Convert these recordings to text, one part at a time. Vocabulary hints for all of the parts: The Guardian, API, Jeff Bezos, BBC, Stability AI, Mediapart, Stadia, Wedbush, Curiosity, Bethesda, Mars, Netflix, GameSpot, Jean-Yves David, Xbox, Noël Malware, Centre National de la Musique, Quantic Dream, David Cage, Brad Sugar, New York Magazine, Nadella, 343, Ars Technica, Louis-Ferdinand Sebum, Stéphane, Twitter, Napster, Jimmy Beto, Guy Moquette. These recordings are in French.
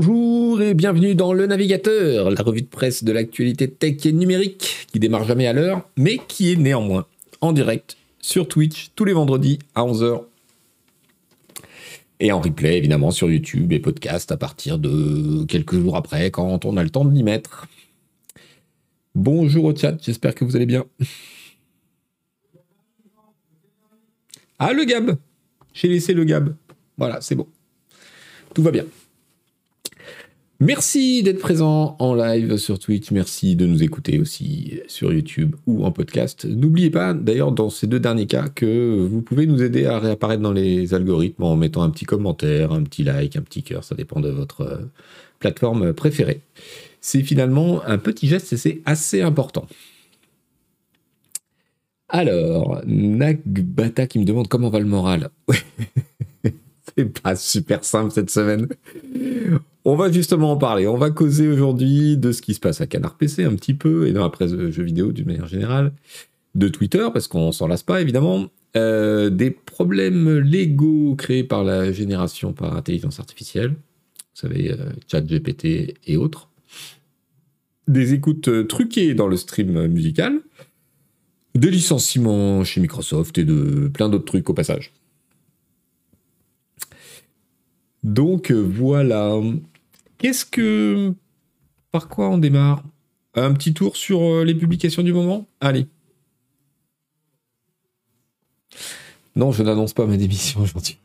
Bonjour et bienvenue dans Le Navigateur, la revue de presse de l'actualité tech et numérique qui démarre jamais à l'heure, mais qui est néanmoins en direct sur Twitch tous les vendredis à 11h. Et en replay évidemment sur YouTube et podcast à partir de quelques jours après quand on a le temps de l'y mettre. Bonjour au chat, j'espère que vous allez bien. Ah, le Gab! J'ai laissé le Gab. Voilà, c'est bon. Tout va bien. Merci d'être présent en live sur Twitch. Merci de nous écouter aussi sur YouTube ou en podcast. N'oubliez pas, d'ailleurs, dans ces deux derniers cas, que vous pouvez nous aider à réapparaître dans les algorithmes en mettant un petit commentaire, un petit like, un petit cœur. Ça dépend de votre plateforme préférée. C'est finalement un petit geste et c'est assez important. Alors, Nagbata qui me demande comment va le moral. C'est pas super simple cette semaine. On va justement en parler. On va causer aujourd'hui de ce qui se passe à Canard PC un petit peu, et dans la presse de jeux vidéo d'une manière générale, de Twitter, parce qu'on s'en lasse pas évidemment, des problèmes légaux créés par la génération par intelligence artificielle, vous savez, ChatGPT et autres, des écoutes truquées dans le stream musical, des licenciements chez Microsoft et de plein d'autres trucs au passage. Donc voilà. Par quoi on démarre? Un petit tour sur les publications du moment? Allez. Non, je n'annonce pas ma démission aujourd'hui.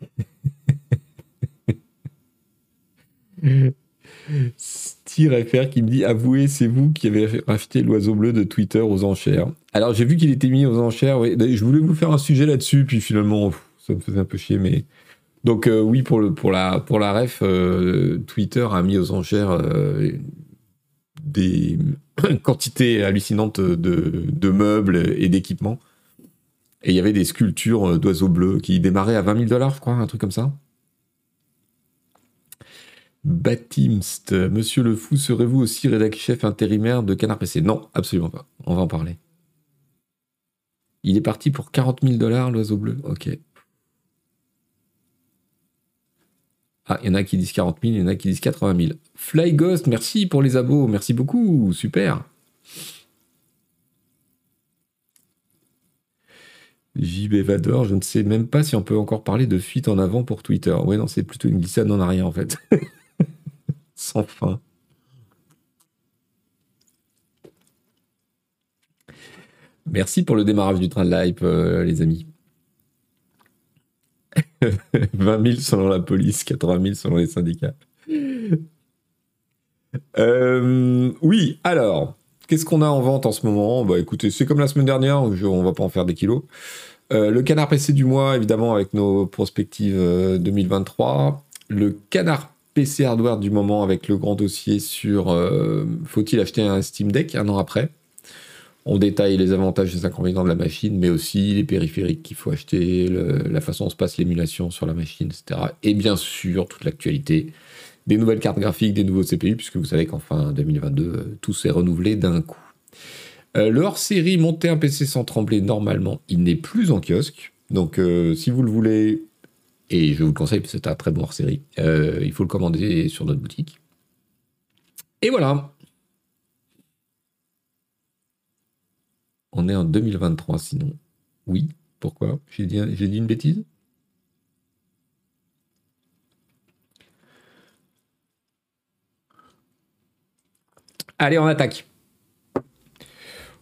Styr.fr qui me dit « Avouez, c'est vous qui avez racheté l'oiseau bleu de Twitter aux enchères. » Alors, j'ai vu qu'il était mis aux enchères. Oui. Je voulais vous faire un sujet là-dessus, puis finalement, ça me faisait un peu chier, mais... Donc oui, pour la ref, Twitter a mis aux enchères des quantités hallucinantes de meubles et d'équipements. Et il y avait des sculptures d'oiseaux bleus qui démarraient à $20,000, je crois, un truc comme ça. Batimst, Monsieur Le Fou, serez-vous aussi rédac-chef intérimaire de Canard PC? Non, absolument pas. On va en parler. Il est parti pour $40,000, l'oiseau bleu. Ok. Ah, il y en a qui disent 40 000, il y en a qui disent 80 000. Fly Ghost, merci pour les abos, merci beaucoup, super. JB Vador, je ne sais même pas si on peut encore parler de fuite en avant pour Twitter. Ouais, non, c'est plutôt une glissade en arrière, en fait. Sans fin. Merci pour le démarrage du train de live, les amis. 20 000 selon la police, 80 000 selon les syndicats. Oui, alors, qu'est-ce qu'on a en vente en ce moment? Bah écoutez, c'est comme la semaine dernière, on va pas en faire des kilos. Le Canard PC du mois, évidemment, avec nos prospectives 2023. Le Canard PC hardware du moment, avec le grand dossier sur faut-il acheter un Steam Deck un an après? On détaille les avantages et les inconvénients de la machine, mais aussi les périphériques qu'il faut acheter, la façon dont se passe l'émulation sur la machine, etc. Et bien sûr, toute l'actualité des nouvelles cartes graphiques, des nouveaux CPU, puisque vous savez qu'en fin 2022, tout s'est renouvelé d'un coup. Le hors-série monter un PC sans trembler, normalement, il n'est plus en kiosque. Donc, si vous le voulez, et je vous le conseille, parce que c'est un très bon hors-série, il faut le commander sur notre boutique. Et voilà! On est en 2023, sinon. Oui, pourquoi? J'ai dit une bêtise? Allez, on attaque.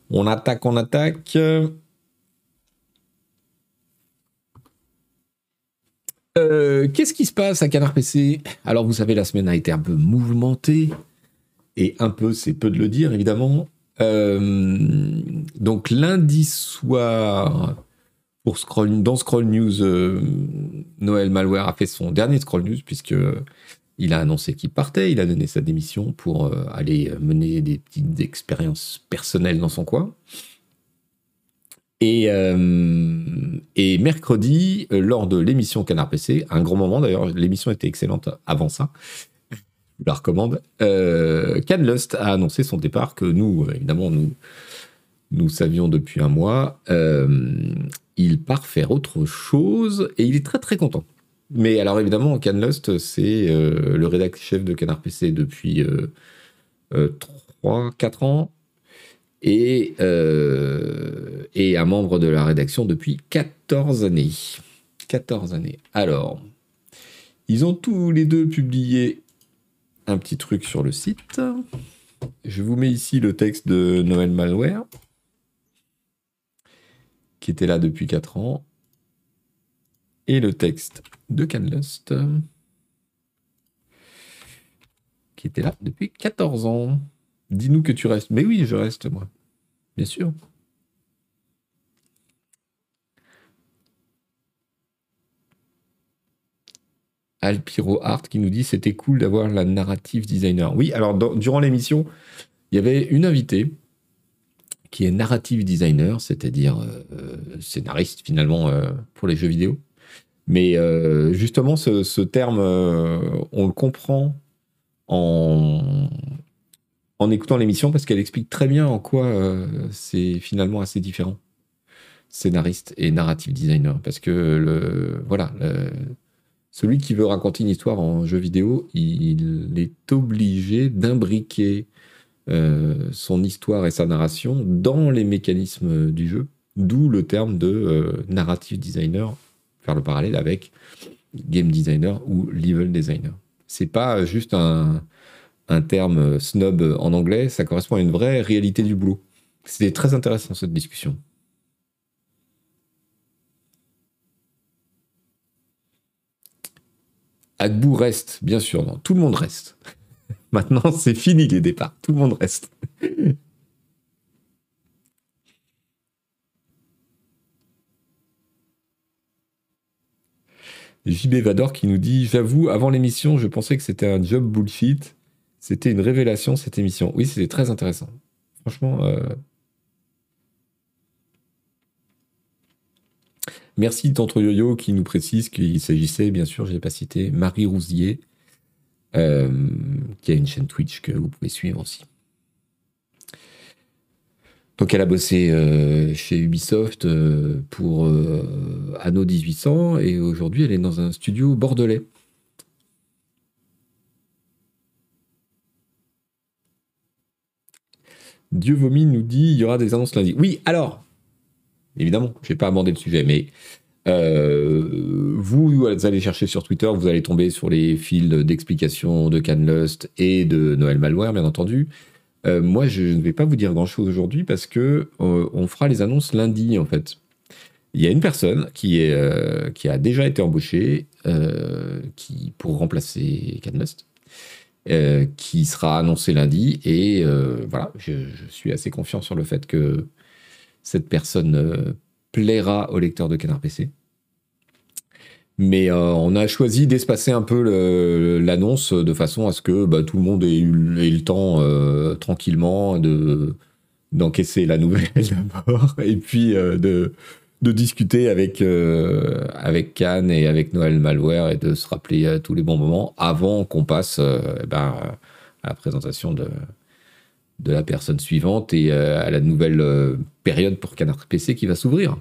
On attaque, on attaque. Qu'est-ce qui se passe à Canard PC? Alors, vous savez, la semaine a été un peu mouvementée. Et un peu, c'est peu de le dire, évidemment. Donc lundi soir, dans Scroll News, Noël Malware a fait son dernier Scroll News puisqu'il a annoncé qu'il partait, il a donné sa démission pour aller mener des petites expériences personnelles dans son coin. Et mercredi, lors de l'émission Canard PC, un grand moment d'ailleurs, l'émission était excellente avant ça, je la recommande, Kahn a annoncé son départ que nous, évidemment, nous savions depuis un mois. Il part faire autre chose et il est très très content. Mais alors évidemment, Kahn Lust, c'est le rédacteur-chef de Canard PC depuis 3-4 ans et un membre de la rédaction depuis 14 années. 14 années. Alors, ils ont tous les deux publié un petit truc sur le site. Je vous mets ici le texte de Noël Malware, qui était là depuis 4 ans. Et le texte de Kahn Lust, qui était là depuis 14 ans. Dis-nous que tu restes. Mais oui, je reste, moi. Bien sûr. Alpiro Art qui nous dit c'était cool d'avoir la narrative designer. Oui, alors durant l'émission, il y avait une invitée qui est narrative designer, c'est-à-dire scénariste finalement pour les jeux vidéo. Mais justement, ce terme, on le comprend en écoutant l'émission parce qu'elle explique très bien en quoi c'est finalement assez différent, scénariste et narrative designer. Parce que celui qui veut raconter une histoire en jeu vidéo, il est obligé d'imbriquer son histoire et sa narration dans les mécanismes du jeu, d'où le terme de narrative designer. Faire le parallèle avec game designer ou level designer. C'est pas juste un terme snob en anglais, ça correspond à une vraie réalité du boulot. C'était très intéressant cette discussion. Agbou reste, bien sûr, non. Tout le monde reste. Maintenant, c'est fini les départs, tout le monde reste. JB Vador qui nous dit « J'avoue, avant l'émission, je pensais que c'était un job bullshit. C'était une révélation, cette émission. » Oui, c'était très intéressant. Franchement... Merci Tantre Yoyo qui nous précise qu'il s'agissait, bien sûr, je ne l'ai pas cité, Marie Rousier, qui a une chaîne Twitch que vous pouvez suivre aussi. Donc elle a bossé chez Ubisoft pour Anno 1800 et aujourd'hui elle est dans un studio bordelais. Dieu Vomi nous dit il y aura des annonces lundi. Oui, alors, évidemment, je ne vais pas aborder le sujet, mais vous allez chercher sur Twitter, vous allez tomber sur les fils d'explications de Kahn Lust et de Noël Malware, bien entendu. Moi, je ne vais pas vous dire grand-chose aujourd'hui parce que on fera les annonces lundi, en fait. Il y a une personne qui a déjà été embauchée pour remplacer Kahn Lust, qui sera annoncée lundi. Et voilà, je suis assez confiant sur le fait que cette personne plaira aux lecteurs de Canard PC. Mais on a choisi d'espacer un peu l'annonce de façon à ce que tout le monde ait le temps tranquillement d'encaisser la nouvelle d'abord et puis de discuter avec Kahn et avec Noël Malware et de se rappeler tous les bons moments avant qu'on passe à la présentation de la personne suivante et à la nouvelle période pour Canard PC qui va s'ouvrir.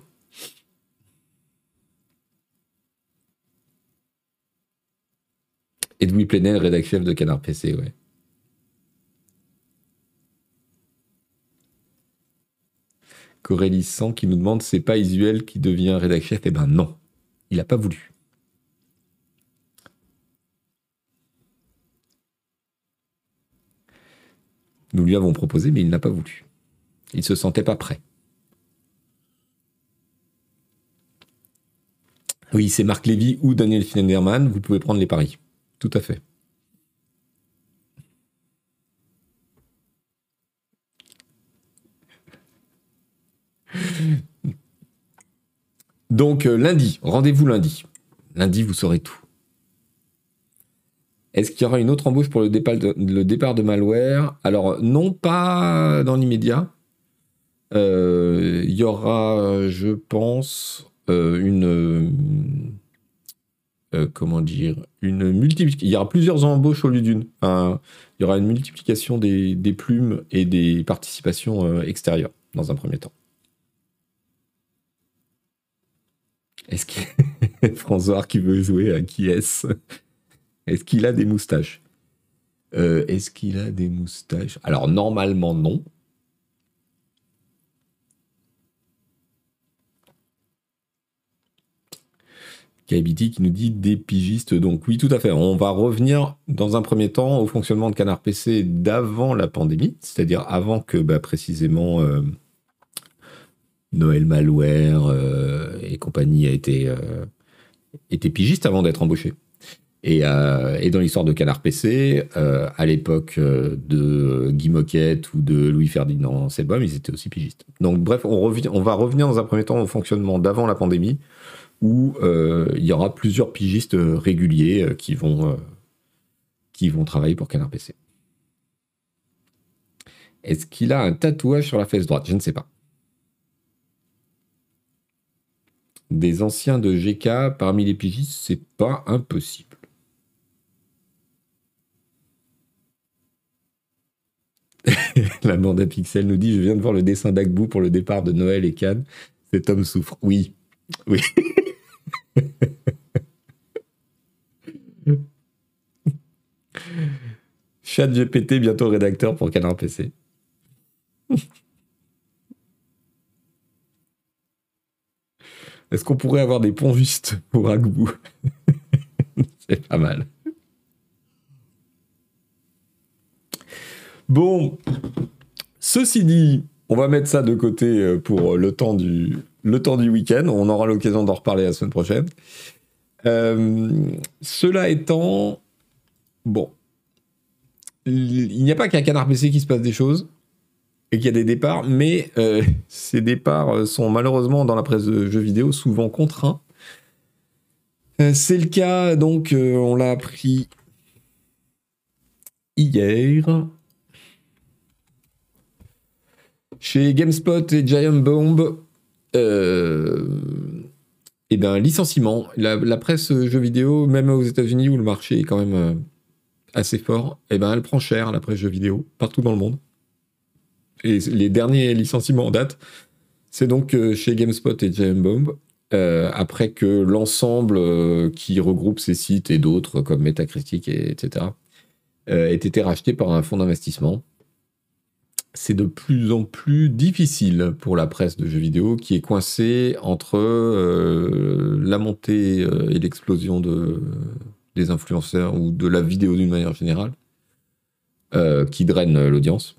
Edoui Plenel, rédacteur-chef de Canard PC, ouais. Corélie Sang qui nous demande c'est pas Isuel qui devient rédacteur-chef ? Eh ben non, il n'a pas voulu. Nous lui avons proposé, mais il n'a pas voulu. Il ne se sentait pas prêt. Oui, c'est Marc Lévy ou Daniel Finderman, vous pouvez prendre les paris. Tout à fait. Donc lundi, rendez-vous lundi. Lundi, vous saurez tout. Est-ce qu'il y aura une autre embauche pour le départ de Malware ? Alors non, pas dans l'immédiat. Il y aura, je pense, il y aura plusieurs embauches au lieu d'une. Il y aura une multiplication des plumes et des participations extérieures dans un premier temps. Est-ce qu'il... François qui veut jouer à qui est-ce? Est-ce qu'il a des moustaches? Est-ce qu'il a des moustaches? Alors, normalement, non. KBT qui nous dit des pigistes. Donc oui, tout à fait. On va revenir dans un premier temps au fonctionnement de Canard PC d'avant la pandémie, c'est-à-dire avant que précisément Noël Malware et compagnie était pigiste avant d'être embauché. Et dans l'histoire de Canard PC, à l'époque de Guy Moquette ou de Louis-Ferdinand Sebum, ils étaient aussi pigistes. Donc bref, on va revenir dans un premier temps au fonctionnement d'avant la pandémie, où il y aura plusieurs pigistes réguliers qui vont travailler pour Canard PC. Est-ce qu'il a un tatouage sur la fesse droite? Je ne sais pas. Des anciens de GK parmi les pigistes, c'est pas impossible. La Manda Pixel nous dit « Je viens de voir le dessin d'Agbou pour le départ de Noël et Kahn. Cet homme souffre. » Oui, oui. ChatGPT bientôt rédacteur pour Canard PC. Est-ce qu'on pourrait avoir des ponts justes pour Agbou? C'est pas mal. Bon, ceci dit, on va mettre ça de côté pour le temps du week-end. On aura l'occasion d'en reparler la semaine prochaine. Cela étant, bon, il n'y a pas qu'à Canard PC qui se passe des choses et qu'il y a des départs, mais ces départs sont malheureusement dans la presse de jeux vidéo souvent contraints. C'est le cas, donc on l'a appris hier. Chez GameSpot et Giant Bomb, et bien licenciement. La presse jeux vidéo, même aux États-Unis où le marché est quand même assez fort, et ben elle prend cher, la presse jeux vidéo, partout dans le monde. Et les derniers licenciements en date, c'est donc chez GameSpot et Giant Bomb, après que l'ensemble qui regroupe ces sites et d'autres comme Metacritic, etc., ait été racheté par un fonds d'investissement. C'est de plus en plus difficile pour la presse de jeux vidéo qui est coincée entre la montée et l'explosion des influenceurs ou de la vidéo d'une manière générale, qui draine l'audience.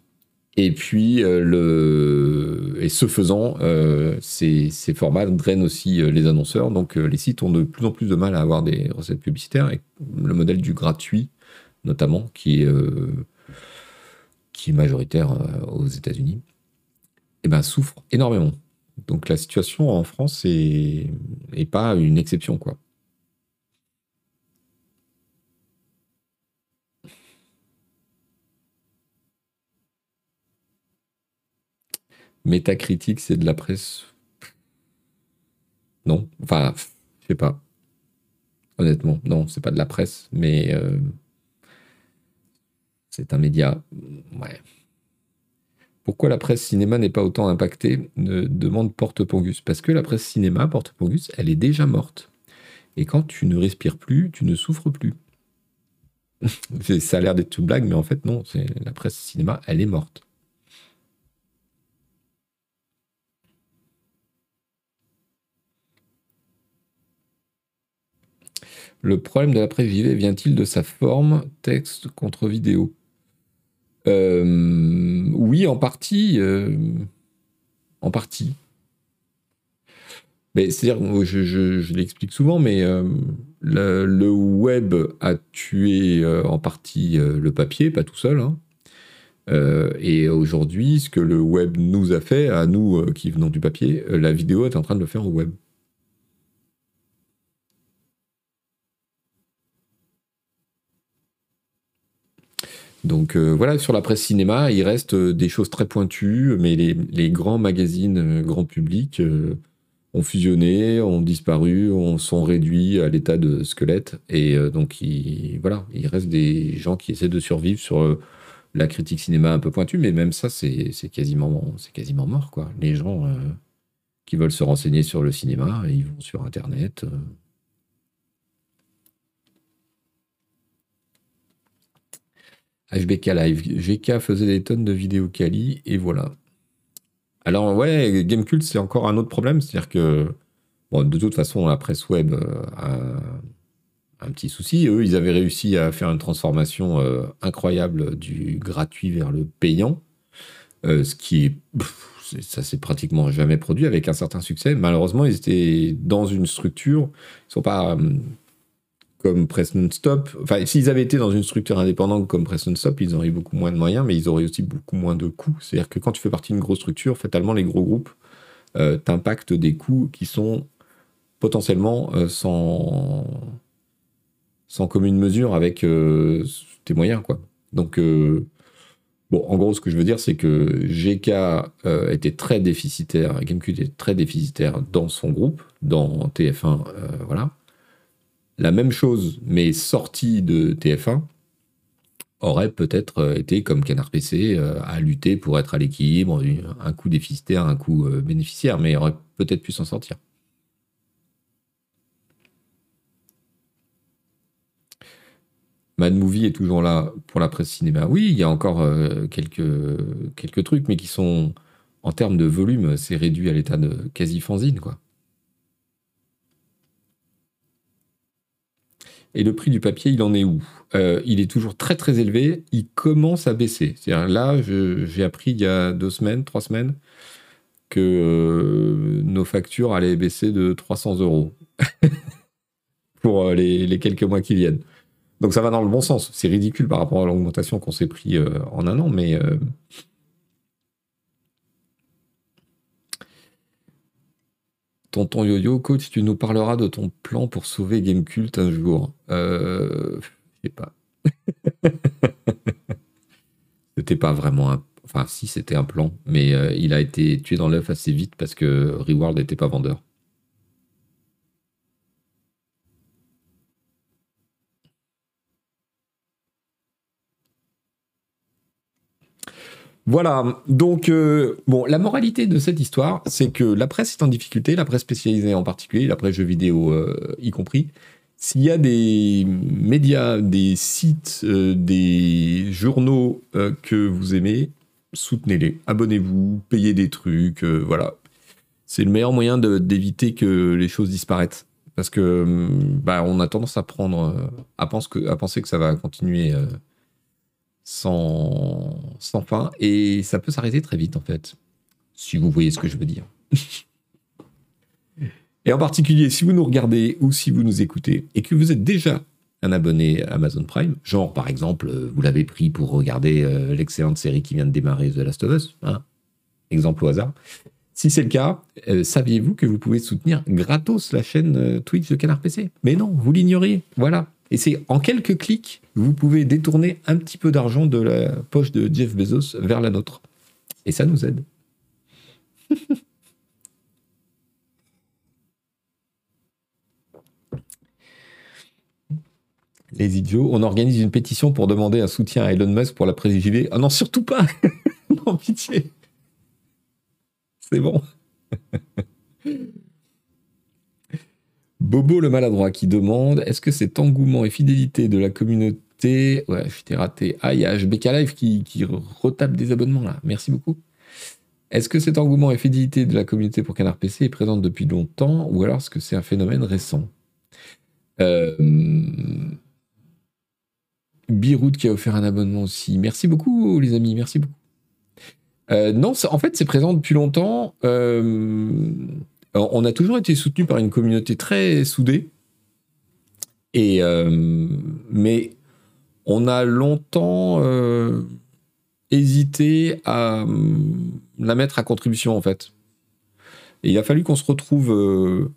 Et puis, et ce faisant, ces formats drainent aussi les annonceurs. Donc, les sites ont de plus en plus de mal à avoir des recettes publicitaires. Et le modèle du gratuit, notamment, qui est majoritaire aux États-Unis, eh ben, souffre énormément. Donc, la situation en France n'est pas une exception, quoi. Métacritique, c'est de la presse? Non, enfin, je sais pas. Honnêtement, non, c'est pas de la presse, mais c'est un média. Ouais. Pourquoi la presse cinéma n'est pas autant impactée? Demande Porte-Pongus. Parce que la presse cinéma, Porte-Pongus, elle est déjà morte. Et quand tu ne respires plus, tu ne souffres plus. Ça a l'air d'être une blague, mais en fait, non. La presse cinéma, elle est morte. Le problème de la presse JV vient-il de sa forme, texte contre vidéo? Oui, en partie. En partie. Mais, c'est-à-dire, je l'explique souvent, mais le web a tué en partie le papier, pas tout seul. Hein. Et aujourd'hui, ce que le web nous a fait, à nous qui venons du papier, la vidéo est en train de le faire au web. Donc voilà, sur la presse cinéma, il reste des choses très pointues, mais les grands magazines grand public ont fusionné, ont disparu, sont réduits à l'état de squelette. Et donc, voilà, il reste des gens qui essaient de survivre sur la critique cinéma un peu pointue, mais même ça, c'est quasiment mort, quoi. Les gens qui veulent se renseigner sur le cinéma et ils vont sur Internet. HBK Live. GK faisait des tonnes de vidéos quali et voilà. Alors ouais, Gamekult, c'est encore un autre problème. C'est-à-dire que, bon, de toute façon, la presse web a un petit souci. Eux, ils avaient réussi à faire une transformation incroyable du gratuit vers le payant. Ce qui est... ça s'est pratiquement jamais produit avec un certain succès. Malheureusement, ils étaient dans une structure... Ils sont pas... comme Presse Non Stop. Enfin, s'ils avaient été dans une structure indépendante comme Presse Non Stop, ils auraient eu beaucoup moins de moyens, mais ils auraient aussi beaucoup moins de coûts. C'est-à-dire que quand tu fais partie d'une grosse structure, fatalement, les gros groupes t'impactent des coûts qui sont potentiellement sans commune mesure avec tes moyens, quoi. Donc, bon, en gros, ce que je veux dire, c'est que GK était très déficitaire, Gamekult était très déficitaire dans son groupe, dans TF1, voilà. La même chose, mais sortie de TF1, aurait peut-être été, comme Canard PC, à lutter pour être à l'équilibre, un coup déficitaire, un coup bénéficiaire, mais aurait peut-être pu s'en sortir. Mad Movie est toujours là pour la presse cinéma. Oui, il y a encore quelques trucs, mais qui sont, en termes de volume, c'est réduit à l'état de quasi-fanzine, quoi. Et le prix du papier, il en est où? Il est toujours très très élevé, il commence à baisser. C'est-à-dire là, j'ai appris il y a 2 semaines, 3 semaines, que nos factures allaient baisser de 300 € pour les quelques mois qui viennent. Donc ça va dans le bon sens. C'est ridicule par rapport à l'augmentation qu'on s'est pris en un an, mais... Tonton Yo-Yo, coach, tu nous parleras de ton plan pour sauver Gamekult un jour. Je sais pas. C'était pas vraiment un... Enfin, si, c'était un plan, mais il a été tué dans l'œuf assez vite parce que Reward n'était pas vendeur. Voilà, donc, bon, la moralité de cette histoire, c'est que la presse est en difficulté, la presse spécialisée en particulier, la presse jeux vidéo y compris. S'il y a des médias, des sites, des journaux que vous aimez, soutenez-les, abonnez-vous, payez des trucs, voilà. C'est le meilleur moyen d'éviter que les choses disparaissent. Parce que, bah, on a tendance à penser que ça va continuer... Sans fin, et ça peut s'arrêter très vite en fait, si vous voyez ce que je veux dire. Et en particulier, si vous nous regardez ou si vous nous écoutez et que vous êtes déjà un abonné Amazon Prime, genre par exemple, vous l'avez pris pour regarder l'excellente série qui vient de démarrer, The Last of Us, hein, exemple au hasard. Si c'est le cas, saviez-vous que vous pouvez soutenir gratos la chaîne Twitch de Canard PC? Mais non, vous l'ignorez, voilà. Et c'est en quelques clics, vous pouvez détourner un petit peu d'argent de la poche de Jeff Bezos vers la nôtre. Et ça nous aide. Les idiots, on organise une pétition pour demander un soutien à Elon Musk pour la présidentielle. Ah non, surtout pas. Non, pitié. C'est bon. Bobo le maladroit qui demande « Est-ce que cet engouement et fidélité de la communauté... » Ouais, je t'ai raté. Ah, il y a HBK Live qui retape des abonnements, là. Merci beaucoup. « Est-ce que cet engouement et fidélité de la communauté pour Canard PC est présente depuis longtemps ou alors est-ce que c'est un phénomène récent ?» Biroud qui a offert un abonnement aussi. Merci beaucoup, les amis. Merci beaucoup. Non, en fait, c'est présent depuis longtemps. On a toujours été soutenu par une communauté très soudée, et, mais on a longtemps hésité à la mettre à contribution, en fait. Et il a fallu qu'on se retrouve...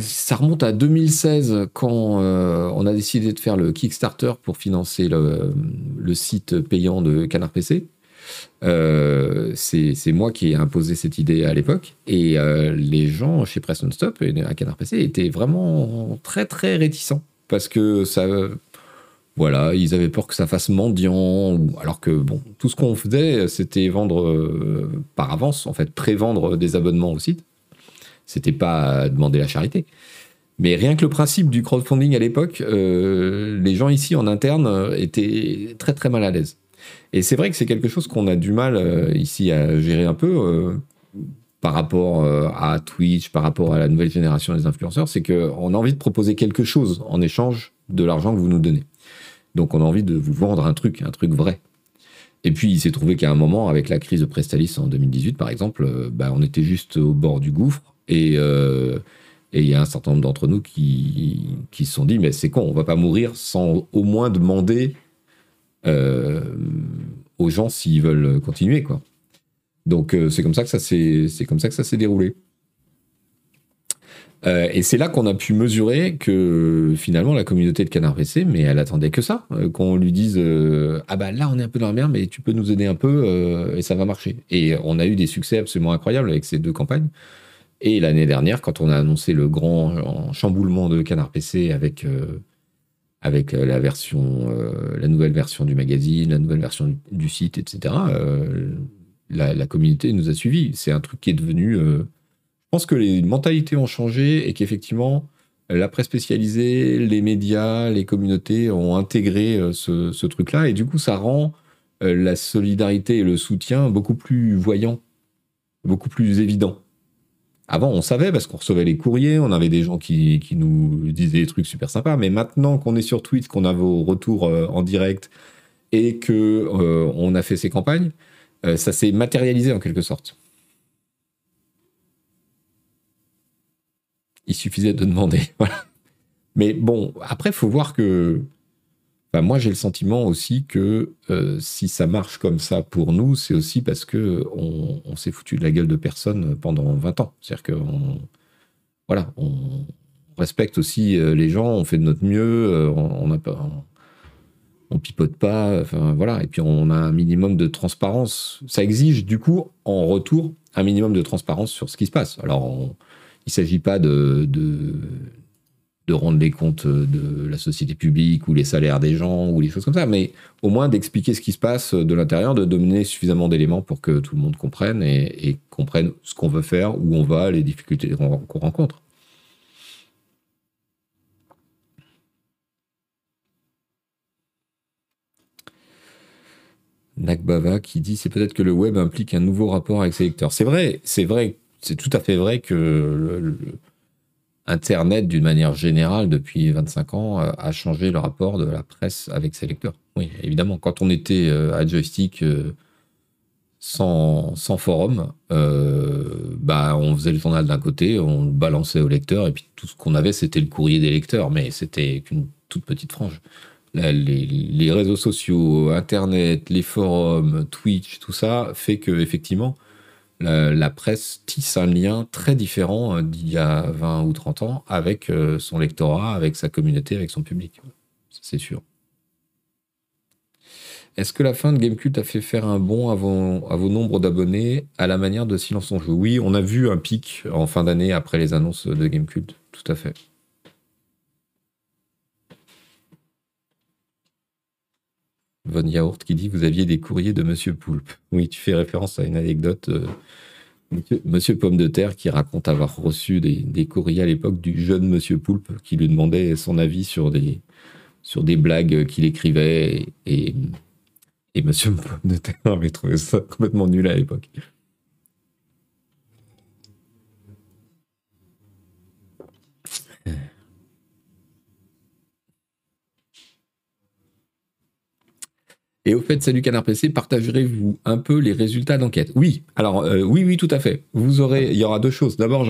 ça remonte à 2016, quand on a décidé de faire le Kickstarter pour financer le site payant de Canard PC. C'est moi qui ai imposé cette idée à l'époque, et les gens chez Presse Non Stop et à Canard PC étaient vraiment très très réticents parce que ça Voilà, ils avaient peur que ça fasse mendiant, alors que bon, tout ce qu'on faisait, c'était vendre par avance, en fait, pré-vendre des abonnements au site. C'était pas demander la charité. Mais rien que le principe du crowdfunding à l'époque, les gens ici en interne étaient très très mal à l'aise. Et c'est vrai que c'est quelque chose qu'on a du mal ici à gérer un peu par rapport à Twitch, par rapport à la nouvelle génération des influenceurs, c'est qu'on a envie de proposer quelque chose en échange de l'argent que vous nous donnez. Donc on a envie de vous vendre un truc vrai. Et puis il s'est trouvé qu'à un moment, avec la crise de Prestalis en 2018 par exemple, bah, on était juste au bord du gouffre et il y a un certain nombre d'entre nous qui se sont dit mais c'est con, on va pas mourir sans au moins demander aux gens s'ils veulent continuer quoi. Donc c'est comme ça que ça s'est, c'est comme ça que ça s'est déroulé. Et c'est là qu'on a pu mesurer que finalement la communauté de Canard PC, mais elle attendait que ça, qu'on lui dise ah bah là on est un peu dans la merde, mais tu peux nous aider un peu et ça va marcher. Et on a eu des succès absolument incroyables avec ces deux campagnes. Et l'année dernière, quand on a annoncé le grand chamboulement de Canard PC avec la version, la nouvelle version du magazine, la nouvelle version du site, etc. La communauté nous a suivis. C'est un truc qui est devenu je pense que les mentalités ont changé et qu'effectivement, la presse spécialisée, les médias, les communautés ont intégré ce truc-là. Et du coup, ça rend la solidarité et le soutien beaucoup plus voyants, beaucoup plus évidents. Avant, on savait parce qu'on recevait les courriers, on avait des gens qui nous disaient des trucs super sympas. Mais maintenant qu'on est sur Twitch, qu'on a vos retours en direct et qu'on a fait ces campagnes, ça s'est matérialisé en quelque sorte. Il suffisait de demander. Voilà. Mais bon, après, il faut voir que... Enfin, moi, j'ai le sentiment aussi que si ça marche comme ça pour nous, c'est aussi parce qu'on s'est foutu de la gueule de personne pendant 20 ans. C'est-à-dire qu'on voilà, on respecte aussi les gens, on fait de notre mieux, on pipote pas, enfin, voilà. Et puis on a un minimum de transparence. Ça exige du coup, en retour, un minimum de transparence sur ce qui se passe. Alors, il ne s'agit pas de rendre les comptes de la société publique ou les salaires des gens ou les choses comme ça, mais au moins d'expliquer ce qui se passe de l'intérieur, de donner suffisamment d'éléments pour que tout le monde comprenne et comprenne ce qu'on veut faire, où on va, les difficultés qu'on rencontre. Nakbava qui dit « C'est peut-être que le web implique un nouveau rapport avec ses lecteurs ». C'est vrai C'est tout à fait vrai que Internet, d'une manière générale, depuis 25 ans, a changé le rapport de la presse avec ses lecteurs. Oui, évidemment, quand on était à Joystick sans forum, bah, on faisait le journal d'un côté, on le balançait aux lecteurs, et puis tout ce qu'on avait, c'était le courrier des lecteurs, mais c'était qu'une toute petite frange. Les réseaux sociaux, Internet, les forums, Twitch, tout ça, fait que, effectivement, la presse tisse un lien très différent d'il y a 20 ou 30 ans avec son lectorat, avec sa communauté, avec son public. C'est sûr. Est-ce que la fin de Gamekult a fait faire un bond à vos nombres d'abonnés à la manière de Silence on Joue ? Oui, on a vu un pic en fin d'année après les annonces de Gamekult, tout à fait. Von Yaourt qui dit « Vous aviez des courriers de Monsieur Poulpe ». Oui, tu fais référence à une anecdote. Monsieur Pomme de Terre qui raconte avoir reçu des courriers à l'époque du jeune Monsieur Poulpe qui lui demandait son avis sur des blagues qu'il écrivait. Et Monsieur Pomme de Terre avait trouvé ça complètement nul à l'époque. Et au fait, salut Canard PC, partagerez-vous un peu les résultats d'enquête ? Oui, alors oui, tout à fait. Il y aura deux choses. D'abord,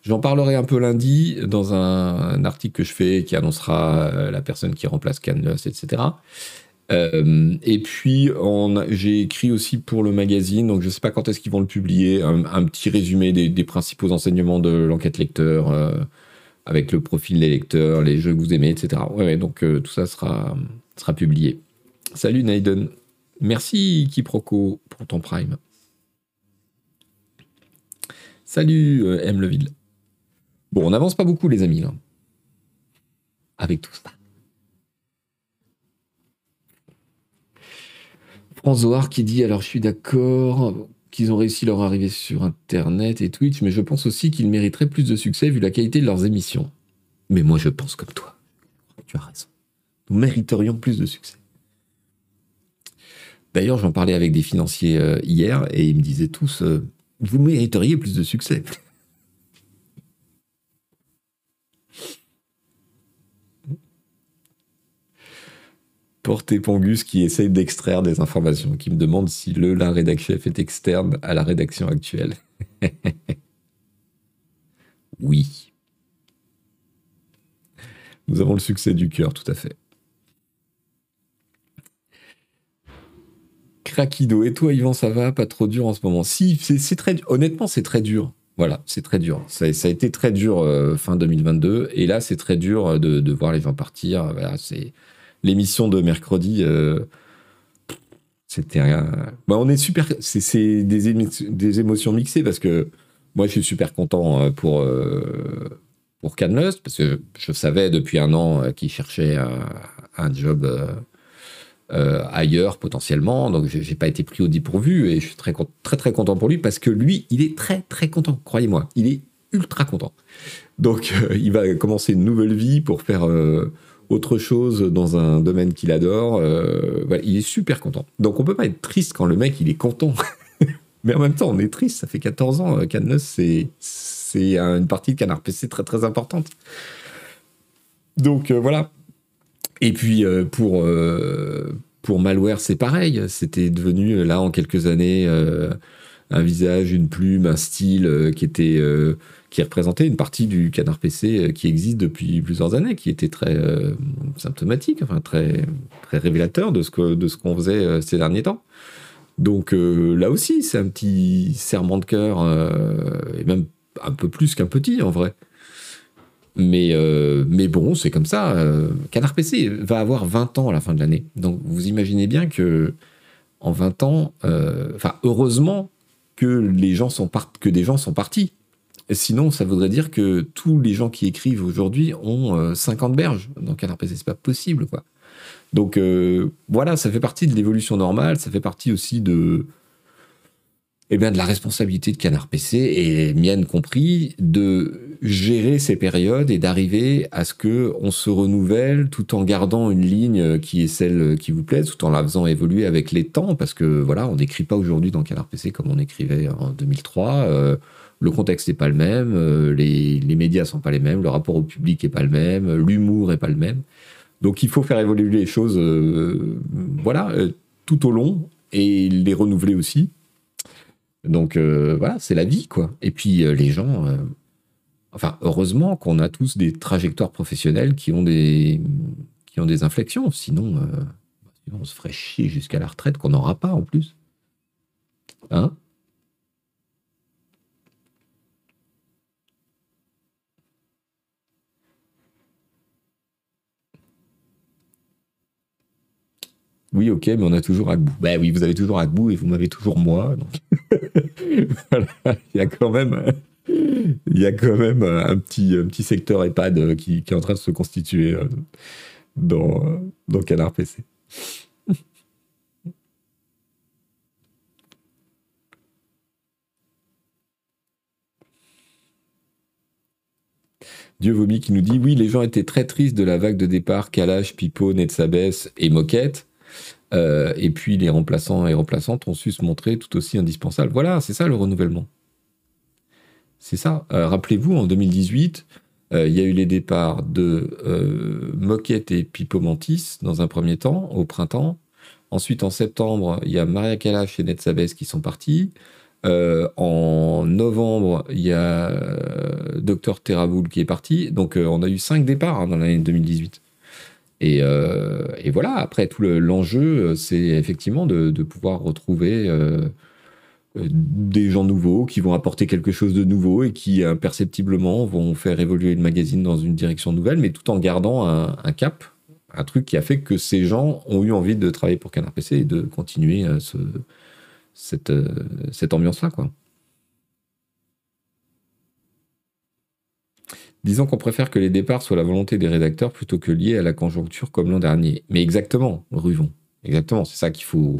j'en parlerai un peu lundi dans un article que je fais qui annoncera la personne qui remplace Canless, etc. Et puis, j'ai écrit aussi pour le magazine, donc je ne sais pas quand est-ce qu'ils vont le publier, un petit résumé des principaux enseignements de l'enquête lecteur, avec le profil des lecteurs, les jeux que vous aimez, etc. Ouais, donc tout ça sera publié. Salut Naiden, merci Kiproco pour ton prime. Salut M. Leville. Bon, on n'avance pas beaucoup les amis là, avec tout ça. Panzoar qui dit, alors je suis d'accord qu'ils ont réussi leur arrivée sur Internet et Twitch, mais je pense aussi qu'ils mériteraient plus de succès vu la qualité de leurs émissions. Mais moi je pense comme toi. Tu as raison. Nous mériterions plus de succès. D'ailleurs, j'en parlais avec des financiers hier et ils me disaient tous « Vous mériteriez plus de succès. » Porté Pongus qui essaye d'extraire des informations, qui me demande si le la rédac-chef est externe à la rédaction actuelle. Oui. Nous avons le succès du cœur, tout à fait. Craquido, et toi Yvan, ça va? Pas trop dur en ce moment? Si, c'est très dur. Honnêtement, c'est très dur. Voilà, c'est très dur. Ça a été très dur fin 2022. Et là, c'est très dur de voir les gens partir. Voilà, c'est l'émission de mercredi. C'était rien. Bah, on est super. C'est des émotions mixées parce que moi, je suis super content pour Kahn Lust, parce que je savais depuis un an qu'il cherchait un job ailleurs potentiellement, donc j'ai pas été pris au dépourvu et je suis très content pour lui, parce que lui il est très content, croyez-moi, il est ultra content, donc il va commencer une nouvelle vie pour faire autre chose dans un domaine qu'il adore, voilà, il est super content, donc on peut pas être triste quand le mec il est content. Mais en même temps on est triste, ça fait 14 ans Kahn Lust, c'est une partie de Canard PC très importante, donc voilà. Et puis pour Malware, c'est pareil. C'était devenu, là, en quelques années, un visage, une plume, un style qui représentait une partie du Canard PC qui existe depuis plusieurs années, qui était très symptomatique, enfin très révélateur de ce qu'on faisait ces derniers temps. Donc là aussi, c'est un petit serment de cœur, et même un peu plus qu'un petit, en vrai. Mais bon, c'est comme ça. Canard PC va avoir 20 ans à la fin de l'année. Donc, vous imaginez bien que en 20 ans... heureusement que des gens sont partis. Sinon, ça voudrait dire que tous les gens qui écrivent aujourd'hui ont 50 berges dans Canard PC. C'est pas possible, quoi. Donc, voilà, ça fait partie de l'évolution normale. Ça fait partie aussi de la responsabilité de Canard PC, et mienne compris, de gérer ces périodes et d'arriver à ce qu'on se renouvelle tout en gardant une ligne qui est celle qui vous plaise, tout en la faisant évoluer avec les temps, parce que voilà, on n'écrit pas aujourd'hui dans Canard PC comme on écrivait en 2003, le contexte n'est pas le même, les médias sont pas les mêmes, le rapport au public n'est pas le même, l'humour n'est pas le même, donc il faut faire évoluer les choses tout au long, et les renouveler aussi, donc voilà, c'est la vie, quoi. Et puis les gens... heureusement qu'on a tous des trajectoires professionnelles qui ont des inflexions. Sinon, on se ferait chier jusqu'à la retraite, qu'on n'aura pas en plus. Hein? Oui, ok, mais on a toujours Agbou. Ben oui, vous avez toujours Agbou et vous m'avez toujours moi. Donc... voilà, il y a quand même un petit secteur EHPAD qui est en train de se constituer dans Canard PC. Dieu vomit qui nous dit « Oui, les gens étaient très tristes de la vague de départ, Kalash, Pipo, Netsabes et Moquette. » Et puis les remplaçants et remplaçantes ont su se montrer tout aussi indispensables. Voilà, c'est ça le renouvellement. C'est ça. Rappelez-vous, en 2018, il y a eu les départs de Moquette et Pipo Mantis dans un premier temps, au printemps. Ensuite, en septembre, il y a Maria Kalash et Netsabes qui sont partis. En novembre, il y a Dr Teraboul qui est parti. Donc, on a eu 5 départs dans l'année 2018. Et voilà, après, tout l'enjeu, c'est effectivement de pouvoir retrouver... des gens nouveaux qui vont apporter quelque chose de nouveau et qui imperceptiblement vont faire évoluer le magazine dans une direction nouvelle, mais tout en gardant un cap, un truc qui a fait que ces gens ont eu envie de travailler pour Canard PC et de continuer cette ambiance-là, quoi. Disons qu'on préfère que les départs soient la volonté des rédacteurs plutôt que liés à la conjoncture comme l'an dernier. Mais exactement, Ruvon, exactement, c'est ça qu'il faut...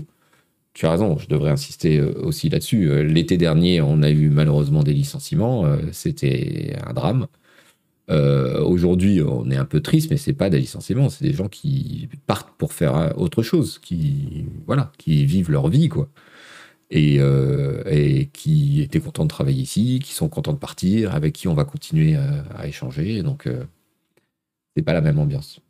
Tu as raison, je devrais insister aussi là-dessus. L'été dernier, on a eu malheureusement des licenciements. C'était un drame. Aujourd'hui, on est un peu triste, mais c'est pas des licenciements, c'est des gens qui partent pour faire autre chose, qui vivent leur vie, quoi. Et qui étaient contents de travailler ici, qui sont contents de partir, avec qui on va continuer à échanger. Donc, c'est pas la même ambiance.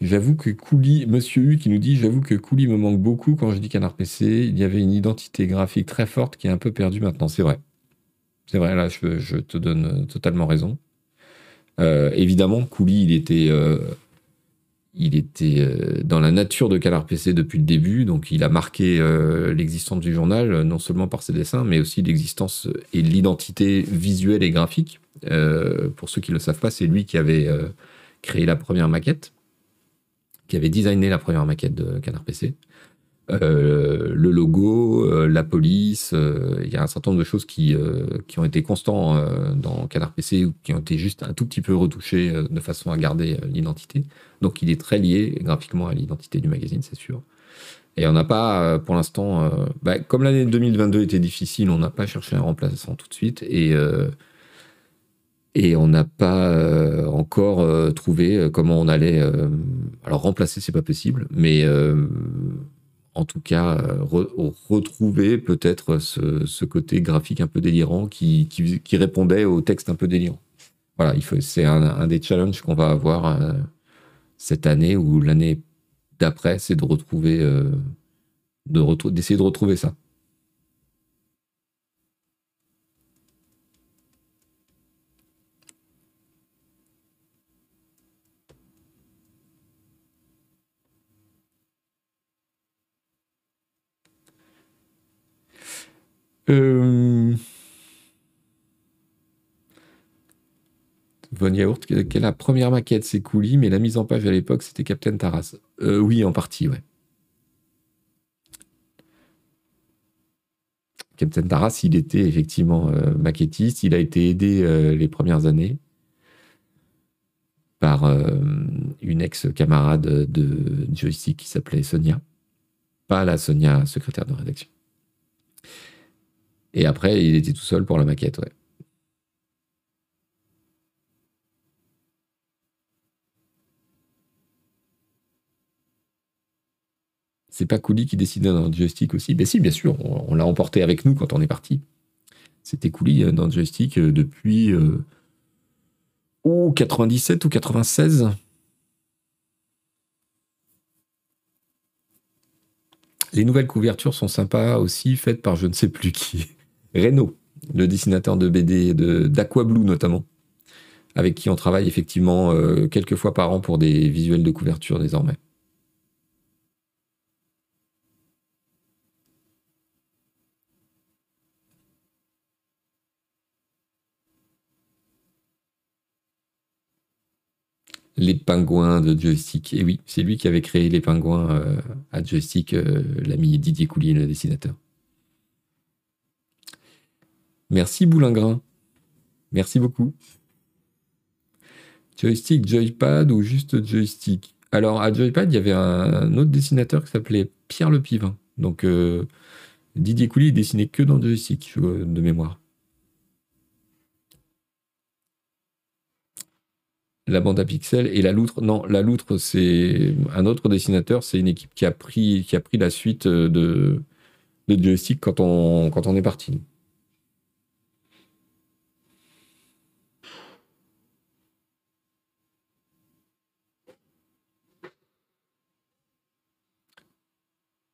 J'avoue que Couli, Monsieur U qui nous dit « J'avoue que Couli me manque beaucoup quand je dis Canard PC. Il y avait une identité graphique très forte qui est un peu perdue maintenant. » C'est vrai. C'est vrai, là, je te donne totalement raison. Évidemment, Couli, il était dans la nature de Canard PC depuis le début, donc il a marqué l'existence du journal, non seulement par ses dessins, mais aussi l'existence et l'identité visuelle et graphique. Pour ceux qui ne le savent pas, c'est lui qui avait créé la première maquette, qui avait designé la première maquette de Canard PC. Le logo, la police, il y a un certain nombre de choses qui ont été constants dans Canard PC, ou qui ont été juste un tout petit peu retouchées de façon à garder l'identité. Donc il est très lié graphiquement à l'identité du magazine, c'est sûr. Et on n'a pas, pour l'instant... comme l'année 2022 était difficile, on n'a pas cherché un remplaçant tout de suite, et on n'a pas encore trouvé comment on allait... alors remplacer, c'est pas possible, mais... en tout cas, retrouver peut-être ce côté graphique un peu délirant qui répondait au texte un peu délirant. Voilà, c'est un des challenges qu'on va avoir cette année ou l'année d'après, c'est de retrouver, d'essayer de retrouver ça. Von Yaourt, la première maquette c'est Couli, mais la mise en page à l'époque c'était Captain Taras. Oui, en partie, ouais. Captain Taras, il était effectivement maquettiste, il a été aidé les premières années par une ex-camarade de Joystick qui s'appelait Sonia. Pas la Sonia, secrétaire de rédaction. Et après, il était tout seul pour la maquette, ouais. C'est pas Couli qui décidait dans Joystick aussi. Ben si, bien sûr, on l'a emporté avec nous quand on est parti. C'était Couli dans Joystick depuis 97 ou 96. Les nouvelles couvertures sont sympas aussi, faites par je ne sais plus qui. Renaud, le dessinateur de BD, d'Aquablue notamment, avec qui on travaille effectivement quelques fois par an pour des visuels de couverture désormais. Les pingouins de Joystick. Et oui, c'est lui qui avait créé les pingouins à Joystick, l'ami Didier Couli, le dessinateur. Merci Boulingrin. Merci beaucoup. Joystick, Joypad ou juste Joystick? Alors à Joypad, il y avait un autre dessinateur qui s'appelait Pierre Le Pivin. Donc Didier Couli, il dessinait que dans Joystick, de mémoire. La bande à pixels et la loutre. Non, la loutre, c'est un autre dessinateur. C'est une équipe qui a pris la suite de Joystick quand on est parti.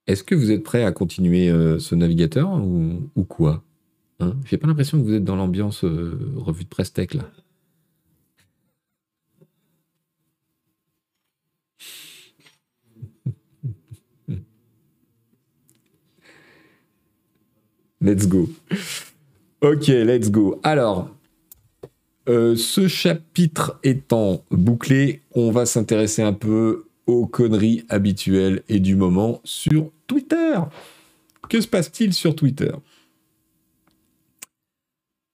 Est-ce que vous êtes prêts à continuer ce navigateur ou quoi, hein? J'ai pas l'impression que vous êtes dans l'ambiance revue de presse tech, là. Let's go. Ok, let's go. Alors, ce chapitre étant bouclé, on va s'intéresser un peu aux conneries habituelles et du moment sur Twitter. Que se passe-t-il sur Twitter ?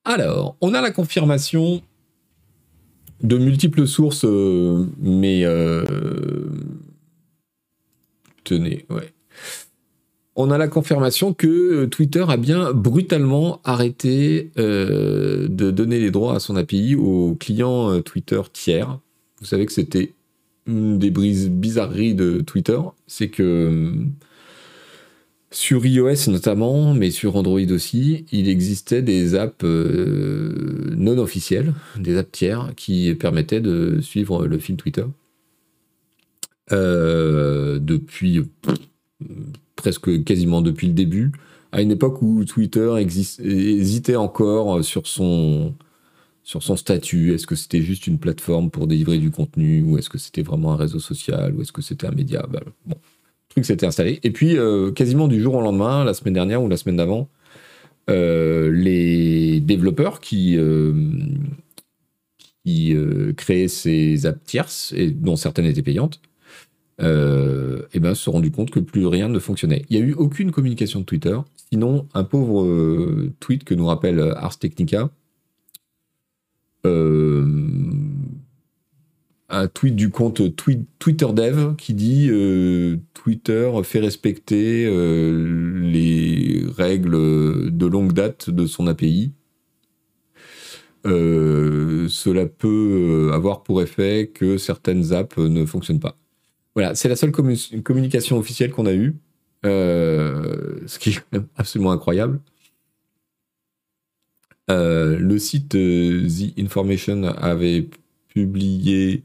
Alors, on a la confirmation de multiples sources, mais... Tenez, ouais. On a la confirmation que Twitter a bien brutalement arrêté de donner les droits à son API aux clients Twitter tiers. Vous savez que c'était une des bizarreries de Twitter. C'est que sur iOS notamment, mais sur Android aussi, il existait des apps non officielles, des apps tiers, qui permettaient de suivre le fil Twitter. Depuis... presque quasiment depuis le début, à une époque où Twitter hésitait encore sur son statut. Est-ce que c'était juste une plateforme pour délivrer du contenu, ou est-ce que c'était vraiment un réseau social, ou est-ce que c'était un média? Bon, le truc s'était installé. Et puis, quasiment du jour au lendemain, la semaine dernière ou la semaine d'avant, les développeurs qui créaient ces apps tierces, et dont certaines étaient payantes, se sont rendus compte que plus rien ne fonctionnait. Il n'y a eu aucune communication de Twitter, sinon un pauvre tweet que nous rappelle Ars Technica, un tweet du compte Twitter Dev qui dit Twitter fait respecter les règles de longue date de son API. Cela peut avoir pour effet que certaines apps ne fonctionnent pas. Voilà, c'est la seule communication officielle qu'on a eue, ce qui est quand même absolument incroyable. Le site The Information avait publié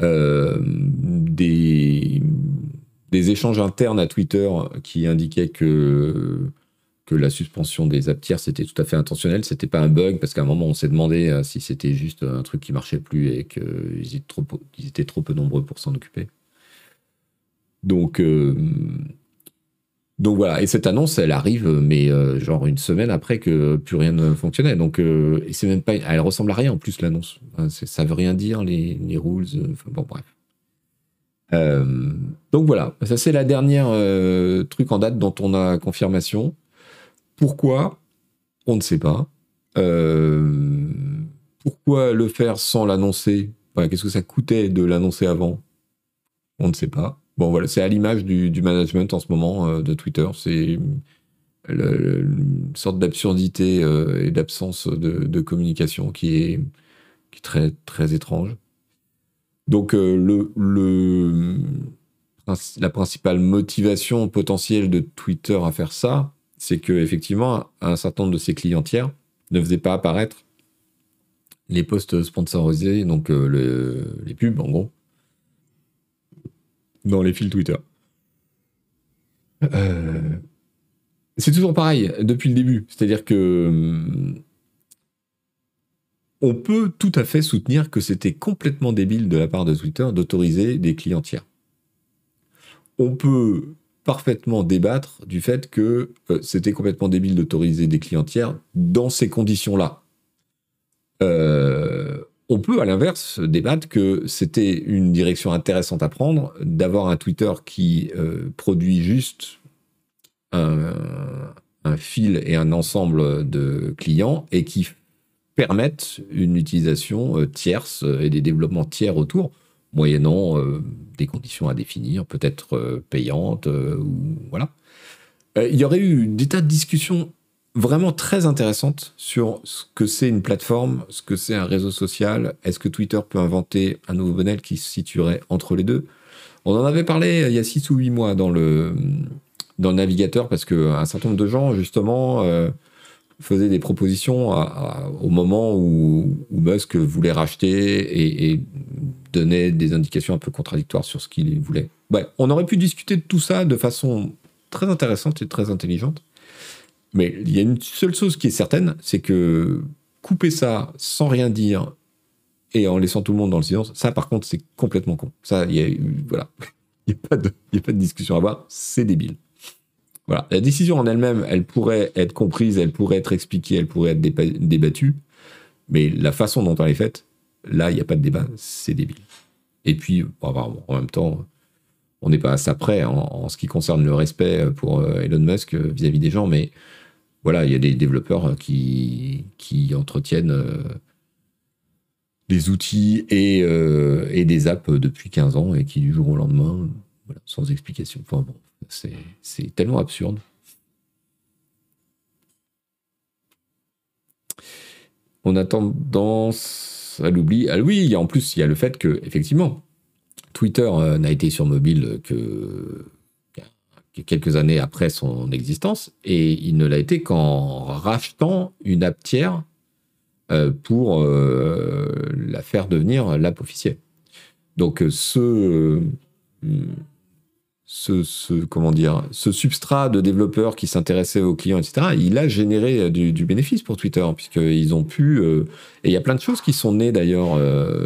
des échanges internes à Twitter qui indiquaient que la suspension des apps tiers, c'était tout à fait intentionnel, c'était pas un bug, parce qu'à un moment, on s'est demandé si c'était juste un truc qui marchait plus et qu'ils étaient trop peu nombreux pour s'en occuper. Donc voilà, et cette annonce, elle arrive, mais genre une semaine après que plus rien ne fonctionnait. Donc, et c'est même pas, elle ressemble à rien en plus, l'annonce. Enfin, ça veut rien dire, les rules. Enfin, bon, bref. Donc voilà, ça c'est la dernière truc en date dont on a confirmation. Pourquoi? On ne sait pas. Pourquoi le faire sans l'annoncer? Enfin, qu'est-ce que ça coûtait de l'annoncer avant? On ne sait pas. Bon, voilà, c'est à l'image du management en ce moment de Twitter. C'est une sorte d'absurdité et d'absence de communication qui est très, très étrange. Donc, la principale motivation potentielle de Twitter à faire ça, c'est qu'effectivement, un certain nombre de ses clients tiers ne faisaient pas apparaître les posts sponsorisés, donc les pubs, en gros, dans les fils Twitter. C'est toujours pareil depuis le début. C'est-à-dire que on peut tout à fait soutenir que c'était complètement débile de la part de Twitter d'autoriser des clients tiers. On peut parfaitement débattre du fait que c'était complètement débile d'autoriser des clients tiers dans ces conditions-là. On peut, à l'inverse, débattre que c'était une direction intéressante à prendre d'avoir un Twitter qui produit juste un fil et un ensemble de clients et qui permettent une utilisation tierce et des développements tiers autour, moyennant des conditions à définir, peut-être payantes, ou voilà. Il y aurait eu des tas de discussions vraiment très intéressantes sur ce que c'est une plateforme, ce que c'est un réseau social, est-ce que Twitter peut inventer un nouveau modèle qui se situerait entre les deux? On en avait parlé il y a 6 ou 8 mois dans le Navigateur, parce qu'un certain nombre de gens, justement, faisaient des propositions au moment où Musk voulait racheter et donnait des indications un peu contradictoires sur ce qu'il voulait. Ouais, on aurait pu discuter de tout ça de façon très intéressante et très intelligente. Mais il y a une seule chose qui est certaine, c'est que couper ça sans rien dire et en laissant tout le monde dans le silence, ça par contre c'est complètement con. Ça, voilà, il n'y a pas de discussion à avoir, c'est débile. Voilà. La décision en elle-même, elle pourrait être comprise, elle pourrait être expliquée, elle pourrait être débattue, mais la façon dont elle est faite, là, il n'y a pas de débat, c'est débile. Et puis, en même temps, on n'est pas à ça près en ce qui concerne le respect pour Elon Musk vis-à-vis des gens, mais voilà, il y a des développeurs qui entretiennent des outils et des apps depuis 15 ans et qui, du jour au lendemain, voilà, sans explication. Enfin, bon, c'est tellement absurde. On a tendance à l'oubli. Ah oui, en plus, il y a le fait que, effectivement, Twitter n'a été sur mobile que quelques années après son existence, et il ne l'a été qu'en rachetant une app tiers pour la faire devenir l'app officielle. Donc, ce substrat de développeurs qui s'intéressaient aux clients, etc., il a généré du bénéfice pour Twitter, puisqu'ils ont pu... et il y a plein de choses qui sont nées, d'ailleurs,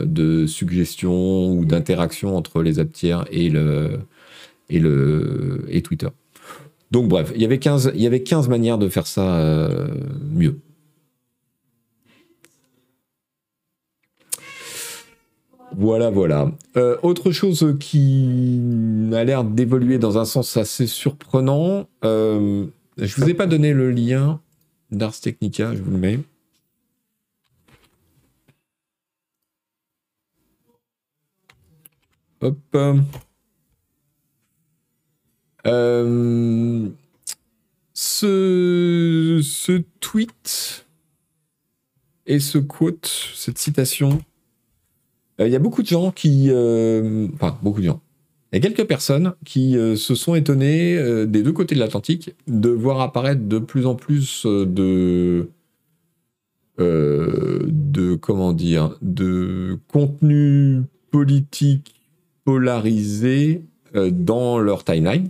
de suggestions ou d'interactions entre les apps tiers et Twitter. Donc, bref, il y avait 15 manières de faire ça mieux. Voilà, voilà. Autre chose qui a l'air d'évoluer dans un sens assez surprenant, je ne vous ai pas donné le lien d'Ars Technica, je vous le mets. Hop. Ce tweet et ce quote, cette citation... Il y a beaucoup de gens qui... enfin, beaucoup de gens. Il y a quelques personnes qui se sont étonnées des deux côtés de l'Atlantique de voir apparaître de plus en plus de contenu politique polarisé dans leur timeline.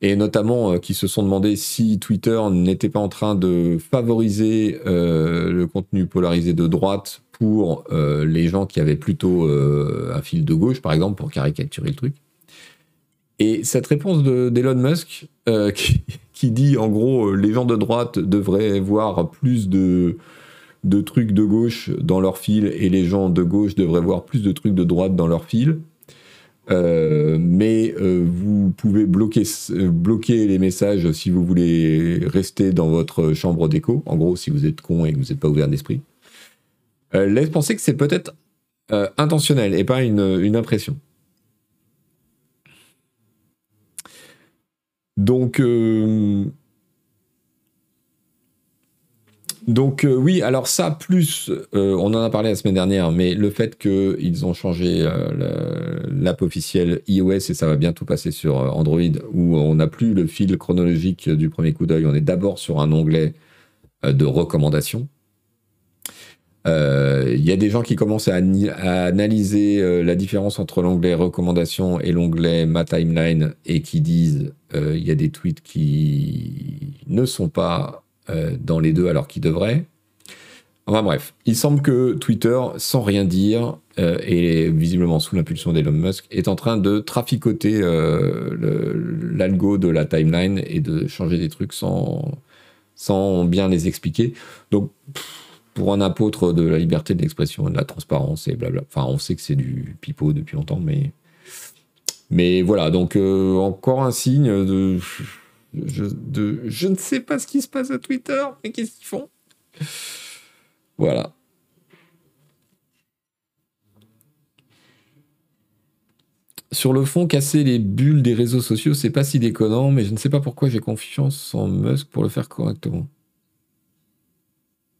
Et notamment qui se sont demandé si Twitter n'était pas en train de favoriser le contenu polarisé de droite pour les gens qui avaient plutôt un fil de gauche, par exemple, pour caricaturer le truc. Et cette réponse d'Elon Musk, qui dit, en gros, les gens de droite devraient voir plus de trucs de gauche dans leur fil, et les gens de gauche devraient voir plus de trucs de droite dans leur fil, mais vous pouvez bloquer les messages si vous voulez rester dans votre chambre d'écho, en gros, si vous êtes con et que vous n'êtes pas ouvert d'esprit. Laisse penser que c'est peut-être intentionnel et pas une impression. Donc, oui, alors ça, plus, on en a parlé la semaine dernière, mais le fait qu'ils ont changé l'app officielle iOS et ça va bientôt passer sur Android, où on n'a plus le fil chronologique du premier coup d'œil, on est d'abord sur un onglet de recommandations. Y a des gens qui commencent à analyser la différence entre l'onglet recommandations et l'onglet ma timeline et qui disent il y a des tweets qui ne sont pas dans les deux alors qu'ils devraient. Enfin bref, il semble que Twitter, sans rien dire et visiblement sous l'impulsion d'Elon Musk, est en train de traficoter l'algo de la timeline et de changer des trucs sans bien les expliquer. Donc pour un apôtre de la liberté d'expression et de la transparence et blabla. Enfin, on sait que c'est du pipeau depuis longtemps, mais voilà. Donc, encore un signe de... Je ne sais pas ce qui se passe à Twitter, mais qu'est-ce qu'ils font ? Voilà. Sur le fond, casser les bulles des réseaux sociaux, c'est pas si déconnant, mais je ne sais pas pourquoi j'ai confiance en Musk pour le faire correctement.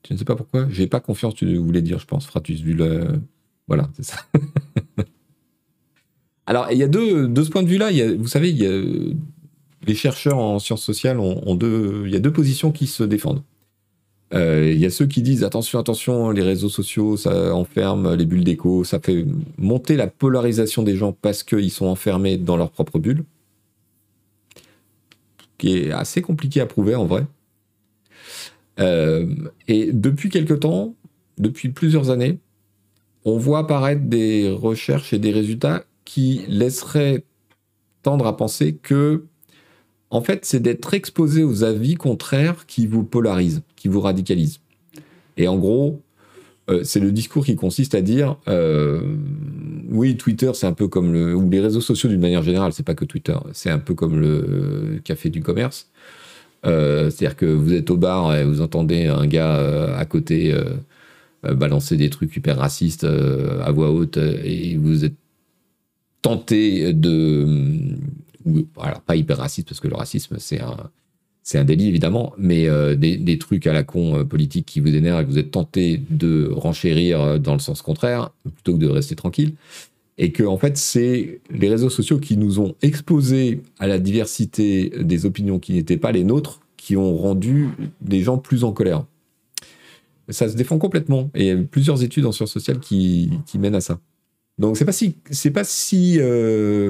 Je ne sais pas pourquoi. J'ai pas confiance, tu voulais dire, je pense, Fratus, vu le... Voilà, c'est ça. Alors, il y a de ce point de vue-là, vous savez, les chercheurs en sciences sociales il y a deux positions qui se défendent. Il y a ceux qui disent, attention, les réseaux sociaux, ça enferme les bulles d'écho, ça fait monter la polarisation des gens parce qu'ils sont enfermés dans leur propre bulle, qui est assez compliqué à prouver, en vrai. Et depuis quelques temps, depuis plusieurs années, on voit apparaître des recherches et des résultats qui laisseraient tendre à penser que, en fait, c'est d'être exposé aux avis contraires qui vous polarisent, qui vous radicalisent. Et en gros, c'est le discours qui consiste à dire oui, Twitter, c'est un peu comme ou les réseaux sociaux d'une manière générale, c'est pas que Twitter, c'est un peu comme le café du commerce. C'est-à-dire que vous êtes au bar et vous entendez un gars à côté balancer des trucs hyper racistes à voix haute, et vous êtes tenté de... alors pas hyper raciste, parce que le racisme c'est un délit évidemment, mais des trucs à la con politique qui vous énervent, et que vous êtes tenté de renchérir dans le sens contraire plutôt que de rester tranquille, et que en fait c'est les réseaux sociaux qui nous ont exposés à la diversité des opinions qui n'étaient pas les nôtres, qui ont rendu des gens plus en colère. Ça se défend complètement, et il y a plusieurs études en sciences sociales qui mènent à ça. Donc c'est pas si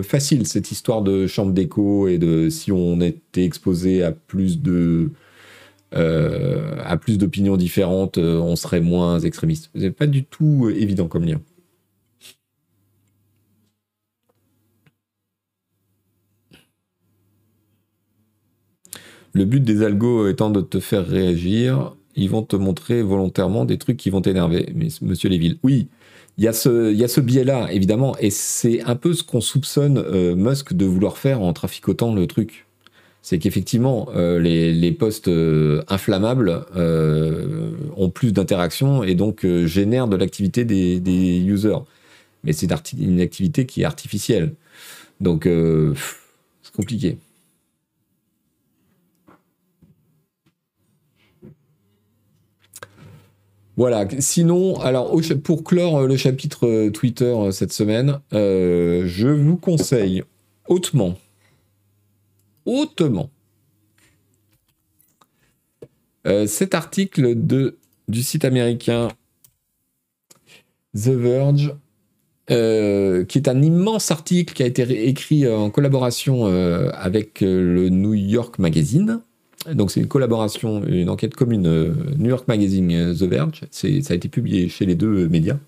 facile, cette histoire de chambre d'écho, et de si on était exposé à plus d'opinions différentes, on serait moins extrémiste. C'est pas du tout évident comme lien. Le but des algos étant de te faire réagir, ils vont te montrer volontairement des trucs qui vont t'énerver, monsieur Léville. Oui. Il y a ce biais-là, évidemment, et c'est un peu ce qu'on soupçonne Musk de vouloir faire en traficotant le truc. C'est qu'effectivement, les posts inflammables ont plus d'interactions et donc génèrent de l'activité des users. Mais c'est une activité qui est artificielle. Donc, c'est compliqué. Voilà, sinon, alors pour clore le chapitre Twitter cette semaine, je vous conseille hautement cet article du site américain The Verge, qui est un immense article qui a été écrit en collaboration avec le New York Magazine. Donc c'est une collaboration, une enquête commune New York Magazine, The Verge. Ça a été publié chez les deux médias.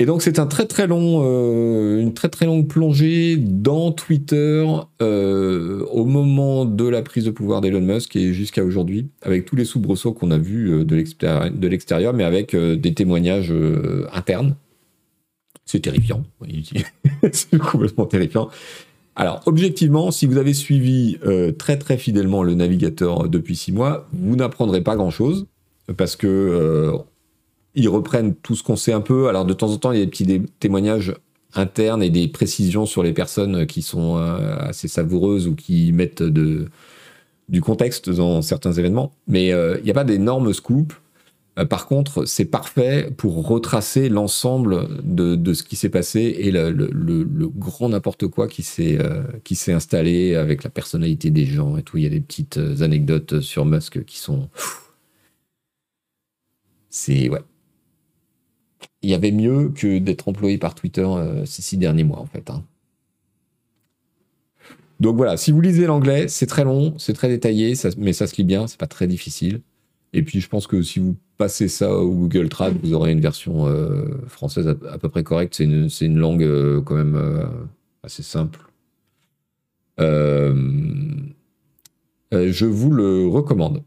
Et donc c'est une très très longue plongée dans Twitter au moment de la prise de pouvoir d'Elon Musk et jusqu'à aujourd'hui, avec tous les soubresauts qu'on a vus de l'extérieur, mais avec des témoignages internes. C'est terrifiant. C'est complètement terrifiant. Alors, objectivement, si vous avez suivi très très fidèlement le Navigateur depuis 6 mois, vous n'apprendrez pas grand-chose, parce que ils reprennent tout ce qu'on sait un peu. Alors, de temps en temps, il y a des petits témoignages internes et des précisions sur les personnes qui sont assez savoureuses ou qui mettent du contexte dans certains événements. Mais il n'y a pas d'énormes scoops. Par contre, c'est parfait pour retracer l'ensemble de ce qui s'est passé et le grand n'importe quoi qui s'est installé avec la personnalité des gens et tout. Il y a des petites anecdotes sur Musk qui sont... C'est... Ouais. Il y avait mieux que d'être employé par Twitter ces 6 derniers mois, en fait. Hein. Donc voilà, si vous lisez l'anglais, c'est très long, c'est très détaillé, mais ça se lit bien, c'est pas très difficile. Et puis, je pense que si vous passez ça au Google Trad, vous aurez une version française à peu près correcte. C'est une langue quand même assez simple. Je vous le recommande.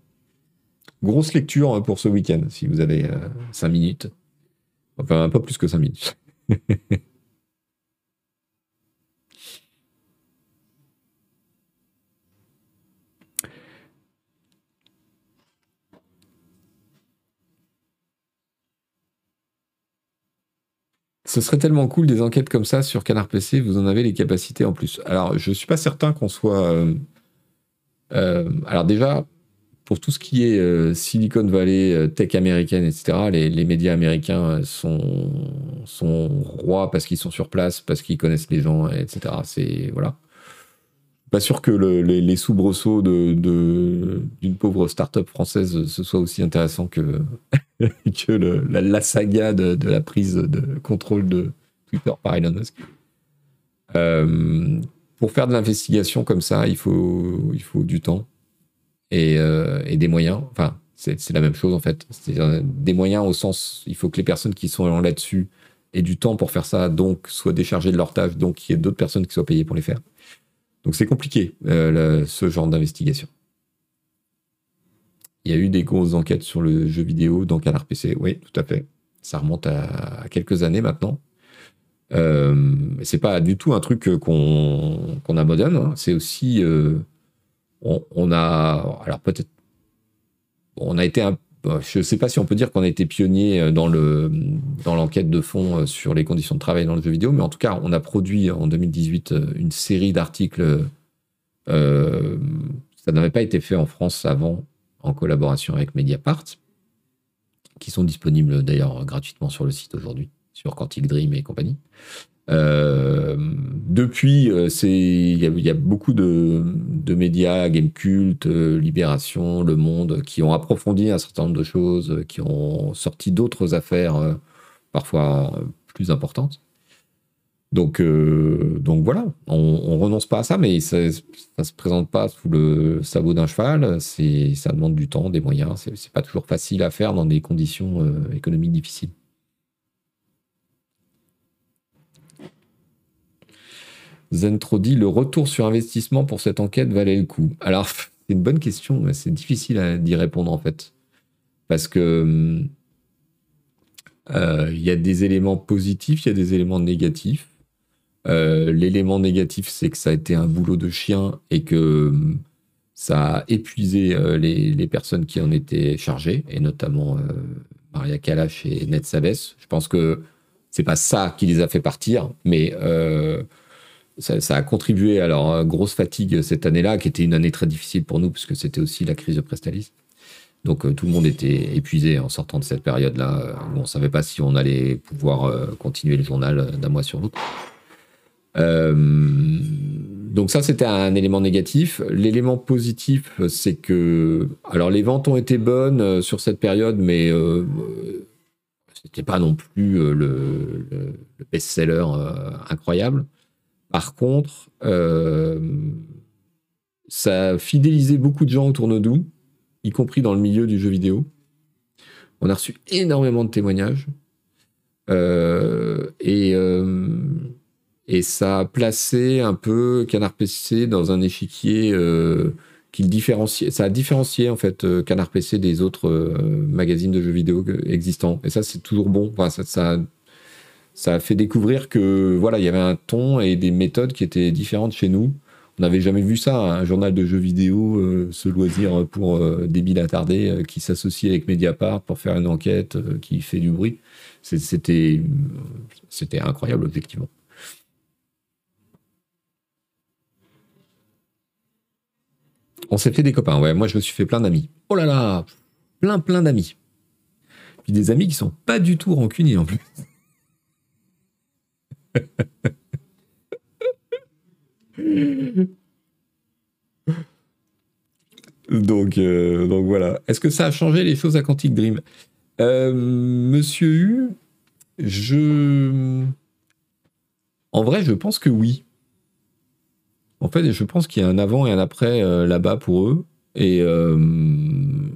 Grosse lecture pour ce week-end, si vous avez 5 minutes. Enfin, un peu plus que 5 minutes. Ce serait tellement cool des enquêtes comme ça sur Canard PC, vous en avez les capacités en plus. Alors, je ne suis pas certain qu'on soit... alors déjà, pour tout ce qui est Silicon Valley, tech américaine, etc., les médias américains sont rois parce qu'ils sont sur place, parce qu'ils connaissent les gens, etc. C'est... Voilà. Pas sûr que les soubresauts d'une pauvre start-up française ce soit aussi intéressant que, que la saga de la prise de contrôle de Twitter par Elon Musk. Pour faire de l'investigation comme ça, il faut du temps et des moyens. Enfin, c'est la même chose en fait. C'est-à-dire des moyens au sens, il faut que les personnes qui sont là-dessus aient du temps pour faire ça, donc soient déchargées de leur tâche, donc qu'il y ait d'autres personnes qui soient payées pour les faire. Donc c'est compliqué, ce genre d'investigation. Il y a eu des grosses enquêtes sur le jeu vidéo dans Canard PC, oui, tout à fait. Ça remonte à quelques années maintenant. C'est pas du tout un truc qu'on abandonne, hein. C'est aussi on a alors peut-être on a été un, je ne sais pas si on peut dire qu'on a été pionnier dans le dans l'enquête de fond sur les conditions de travail dans le jeu vidéo, mais en tout cas on a produit en 2018 une série d'articles ça n'avait pas été fait en France avant en collaboration avec Mediapart, qui sont disponibles d'ailleurs gratuitement sur le site aujourd'hui, sur Quantic Dream et compagnie. Depuis, il y a beaucoup de médias, Gamekult, Libération, Le Monde, qui ont approfondi un certain nombre de choses, qui ont sorti d'autres affaires parfois plus importantes. Donc voilà, on renonce pas à ça, mais ça ne se présente pas sous le sabot d'un cheval. Ça demande du temps, des moyens. C'est pas toujours facile à faire dans des conditions économiques difficiles. Zentro dit, le retour sur investissement pour cette enquête valait le coup. Alors, c'est une bonne question, mais c'est difficile d'y répondre en fait. Parce que y a des éléments positifs, il y a des éléments négatifs. L'élément négatif, c'est que ça a été un boulot de chien et que ça a épuisé les personnes qui en étaient chargées, et notamment Maria Kalash et Ned Sabès. Je pense que c'est pas ça qui les a fait partir, mais ça a contribué à leur grosse fatigue cette année-là, qui était une année très difficile pour nous, puisque c'était aussi la crise de Prestalis. Donc tout le monde était épuisé en sortant de cette période-là. On ne savait pas si on allait pouvoir continuer le journal d'un mois sur l'autre. Donc ça, c'était un élément négatif. L'élément positif, c'est que... Alors les ventes ont été bonnes sur cette période, mais ce n'était pas non plus le best-seller incroyable. Par contre, ça a fidélisé beaucoup de gens autour de nous, y compris dans le milieu du jeu vidéo. On a reçu énormément de témoignages. Et ça a placé un peu Canard PC dans un échiquier qui le différenciait. Ça a différencié en fait Canard PC des autres magazines de jeux vidéo existants. Et ça, c'est toujours bon. Enfin, ça a fait découvrir que voilà, il y avait un ton et des méthodes qui étaient différentes chez nous. On n'avait jamais vu ça, un journal de jeux vidéo, ce loisir pour débiles attardés qui s'associe avec Mediapart pour faire une enquête qui fait du bruit. C'était incroyable, effectivement. On s'est fait des copains, ouais. Moi, je me suis fait plein d'amis. Oh là là, plein d'amis. Puis des amis qui sont pas du tout rancuniers en plus. Donc voilà. Est-ce que ça a changé les choses à Quantic Dream? Monsieur U, en vrai, je pense que oui. En fait, je pense qu'il y a un avant et un après là-bas pour eux. Et d'une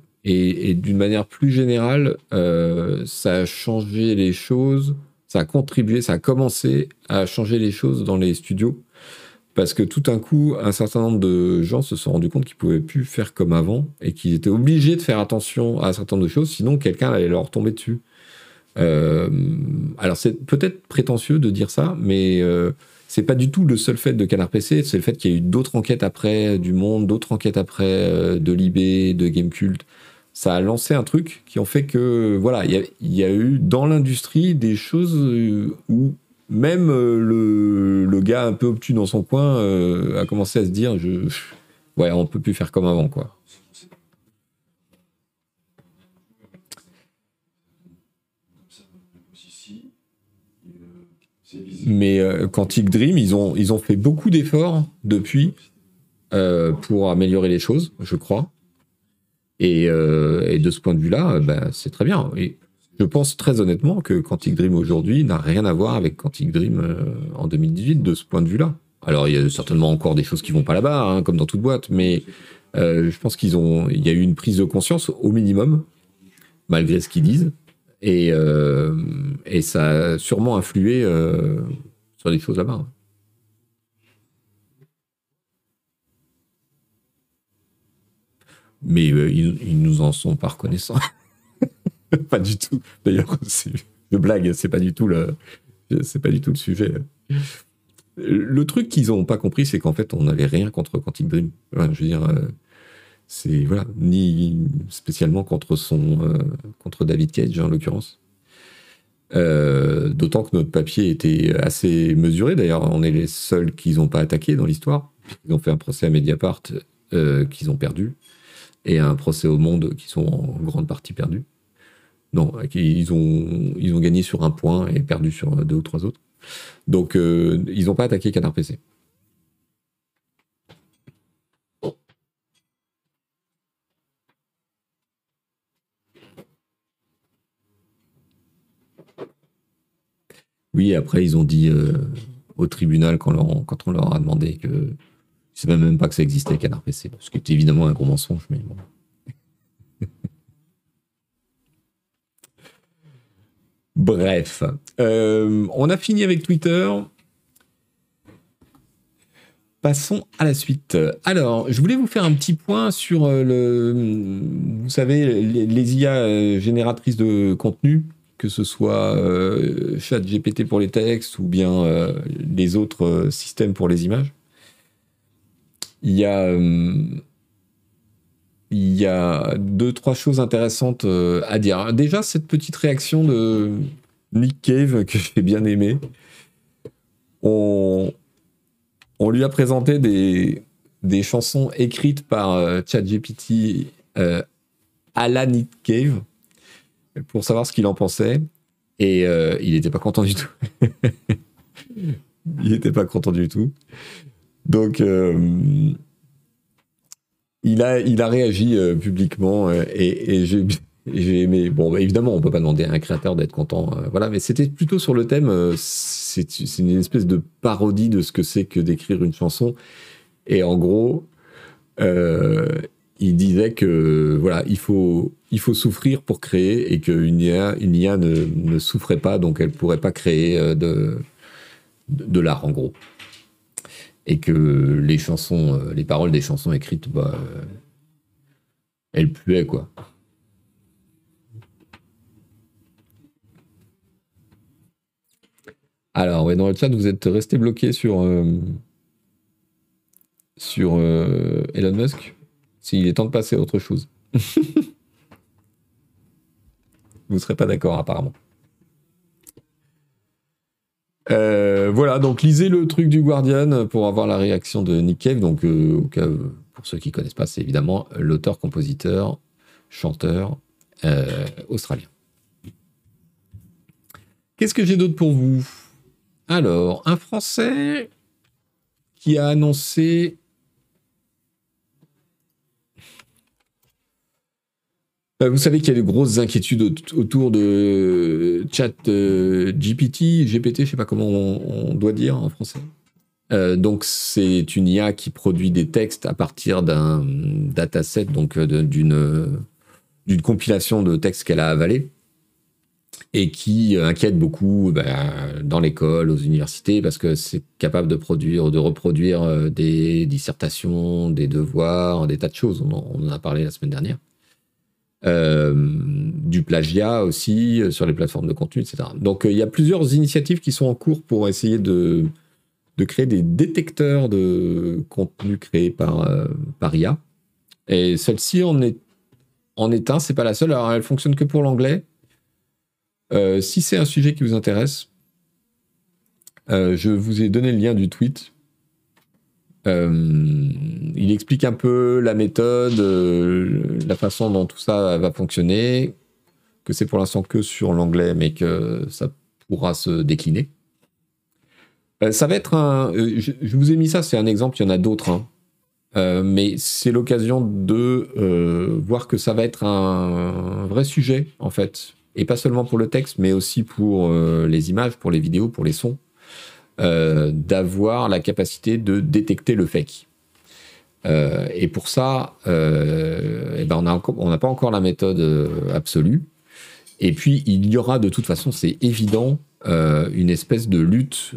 manière plus générale, ça a changé les choses. Ça a contribué, ça a commencé à changer les choses dans les studios, parce que tout d'un coup, un certain nombre de gens se sont rendus compte qu'ils ne pouvaient plus faire comme avant et qu'ils étaient obligés de faire attention à un certain nombre de choses, sinon quelqu'un allait leur tomber dessus. Alors c'est peut-être prétentieux de dire ça, mais c'est pas du tout le seul fait de Canard PC, c'est le fait qu'il y a eu d'autres enquêtes après du Monde, d'autres enquêtes après de l'IB, de Gamekult. Ça a lancé un truc qui ont fait que, voilà, il y a eu dans l'industrie des choses où même le gars un peu obtus dans son coin a commencé à se dire ouais, on peut plus faire comme avant, quoi. Mais Quantic Dream, ils ont fait beaucoup d'efforts depuis pour améliorer les choses, je crois. Et de ce point de vue-là, ben, c'est très bien. Et je pense très honnêtement que Quantic Dream aujourd'hui n'a rien à voir avec Quantic Dream en 2018 de ce point de vue-là. Alors, il y a certainement encore des choses qui ne vont pas là-bas, hein, comme dans toute boîte, mais je pense qu'il y a eu une prise de conscience au minimum, malgré ce qu'ils disent, et ça a sûrement influé sur des choses là-bas. Hein. Mais ils nous en sont pas reconnaissants. Pas du tout. D'ailleurs, je blague, c'est pas du tout le sujet. Le truc qu'ils n'ont pas compris, c'est qu'en fait, on n'avait rien contre Quantic Dream. Voilà, je veux dire, c'est voilà, ni spécialement contre son, contre David Cage en l'occurrence. D'autant que notre papier était assez mesuré. D'ailleurs, on est les seuls qu'ils n'ont pas attaqué dans l'histoire. Ils ont fait un procès à Mediapart qu'ils ont perdu, et un procès au Monde qui sont en grande partie perdus. Non, ils ont gagné sur un point et perdu sur deux ou trois autres. Donc, ils n'ont pas attaqué Canard PC. Oui, après, ils ont dit au tribunal, quand on leur a demandé que... Ils ne savaient même pas que ça existait, Canard PC. Ce qui est évidemment un gros mensonge, mais bon... Bref, on a fini avec Twitter. Passons à la suite. Alors, je voulais vous faire un petit point sur vous savez, les IA génératrices de contenu, que ce soit ChatGPT pour les textes ou bien les autres systèmes pour les images. Il y a deux, trois choses intéressantes à dire. Déjà, cette petite réaction de Nick Cave que j'ai bien aimée. On lui a présenté des chansons écrites par ChatGPT à la Nick Cave pour savoir ce qu'il en pensait. Et il n'était pas content du tout. Il n'était pas content du tout. Donc... Il a réagi publiquement et j'ai aimé. Bon, évidemment, on ne peut pas demander à un créateur d'être content. Voilà, mais c'était plutôt sur le thème. C'est une espèce de parodie de ce que c'est que d'écrire une chanson. Et en gros, il disait que voilà, il faut souffrir pour créer et qu'une IA ne souffrait pas, donc elle ne pourrait pas créer de l'art, en gros. Et que les chansons, les paroles des chansons écrites, bah, elles puaient, quoi. Alors, ouais, dans le chat, vous êtes resté bloqué sur Elon Musk. S'il est temps de passer à autre chose. Vous ne serez pas d'accord, apparemment. Voilà, donc lisez le truc du Guardian pour avoir la réaction de Nick Cave. Donc, au cas, pour ceux qui ne connaissent pas, c'est évidemment l'auteur, compositeur, chanteur australien. Qu'est-ce que j'ai d'autre pour vous? Alors, un Français qui a annoncé... Vous savez qu'il y a de grosses inquiétudes autour de ChatGPT, GPT, je ne sais pas comment on doit dire en français. Donc c'est une IA qui produit des textes à partir d'un dataset, donc d'une compilation de textes qu'elle a avalés, et qui inquiète beaucoup dans l'école, aux universités, parce que c'est capable de produire, de reproduire des dissertations, des devoirs, des tas de choses. On en a parlé la semaine dernière. Du plagiat aussi sur les plateformes de contenu, etc. Donc il y a plusieurs initiatives qui sont en cours pour essayer de créer des détecteurs de contenu créé par IA. Et celle-ci en est un, c'est pas la seule. Alors elle fonctionne que pour l'anglais. Si c'est un sujet qui vous intéresse, je vous ai donné le lien du tweet. Il explique un peu la méthode, la façon dont tout ça va fonctionner, que c'est pour l'instant que sur l'anglais, mais que ça pourra se décliner. Ça va être un... je vous ai mis ça, c'est un exemple, il y en a d'autres, hein. Mais c'est l'occasion de voir que ça va être un vrai sujet, en fait. Et pas seulement pour le texte, mais aussi pour les images, pour les vidéos, pour les sons. D'avoir la capacité de détecter le fake. Et pour ça, on n'a pas encore la méthode absolue. Et puis, il y aura de toute façon, c'est évident, une espèce de lutte,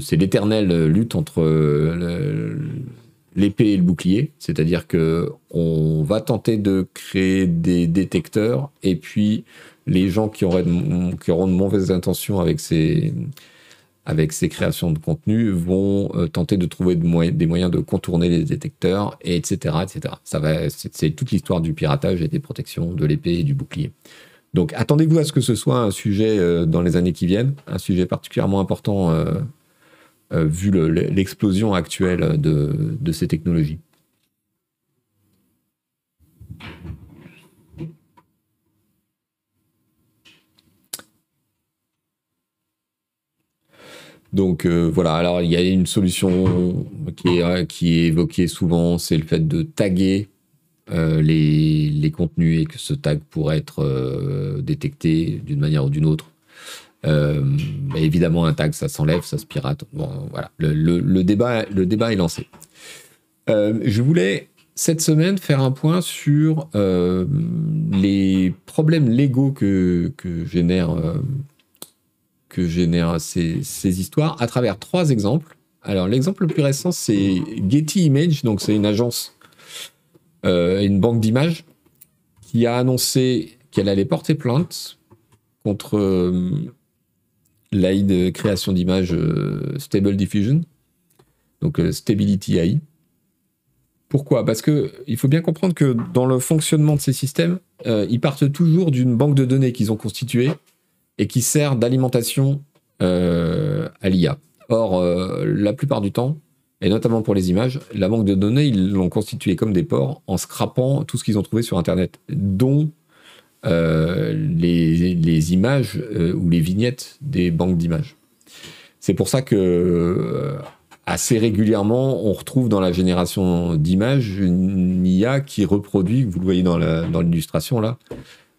c'est l'éternelle lutte entre l'épée et le bouclier. C'est-à-dire qu'on va tenter de créer des détecteurs et puis les gens qui auront de mauvaises intentions avec ces avec ces créations de contenu, vont tenter de trouver des moyens de contourner les détecteurs, etc. etc. C'est toute l'histoire du piratage et des protections de l'épée et du bouclier. Donc attendez-vous à ce que ce soit un sujet dans les années qui viennent, un sujet particulièrement important vu l'explosion actuelle de ces technologies. Donc voilà, alors il y a une solution qui est évoquée souvent, c'est le fait de taguer les contenus et que ce tag pourrait être détecté d'une manière ou d'une autre. Évidemment, un tag, ça s'enlève, ça se pirate. Bon, voilà, le débat est lancé. Je voulais cette semaine faire un point sur les problèmes légaux que génèrent ces histoires à travers trois exemples. Alors, l'exemple le plus récent, c'est Getty Images, donc c'est une agence, une banque d'images, qui a annoncé qu'elle allait porter plainte contre l'AI de création d'images Stable Diffusion, donc Stability AI. Pourquoi ? Parce qu'il faut bien comprendre que dans le fonctionnement de ces systèmes, ils partent toujours d'une banque de données qu'ils ont constituée et qui sert d'alimentation à l'IA. Or, la plupart du temps, et notamment pour les images, la banque de données, ils l'ont constituée comme des porcs en scrapant tout ce qu'ils ont trouvé sur Internet, dont les images ou les vignettes des banques d'images. C'est pour ça que assez régulièrement, on retrouve dans la génération d'images une IA qui reproduit, vous le voyez dans l'illustration là,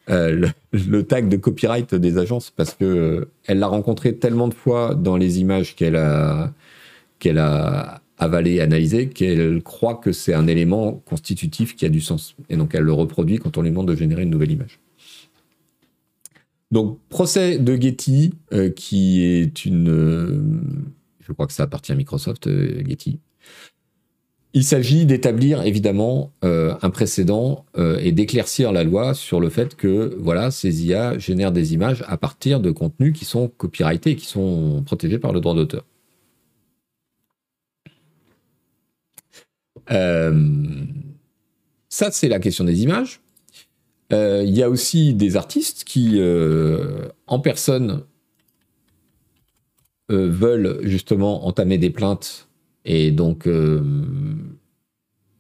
le tag de copyright des agences, parce que elle l'a rencontré tellement de fois dans les images qu'elle a avalé, analysé, qu'elle croit que c'est un élément constitutif qui a du sens. Et donc elle le reproduit quand on lui demande de générer une nouvelle image. Donc procès de Getty, qui est une... je crois que ça appartient à Microsoft, Getty. Il s'agit d'établir évidemment un précédent et d'éclaircir la loi sur le fait que voilà, ces IA génèrent des images à partir de contenus qui sont copyrightés et qui sont protégés par le droit d'auteur. Ça, c'est la question des images. Il y a aussi des artistes qui, en personne, veulent justement entamer des plaintes. Et donc,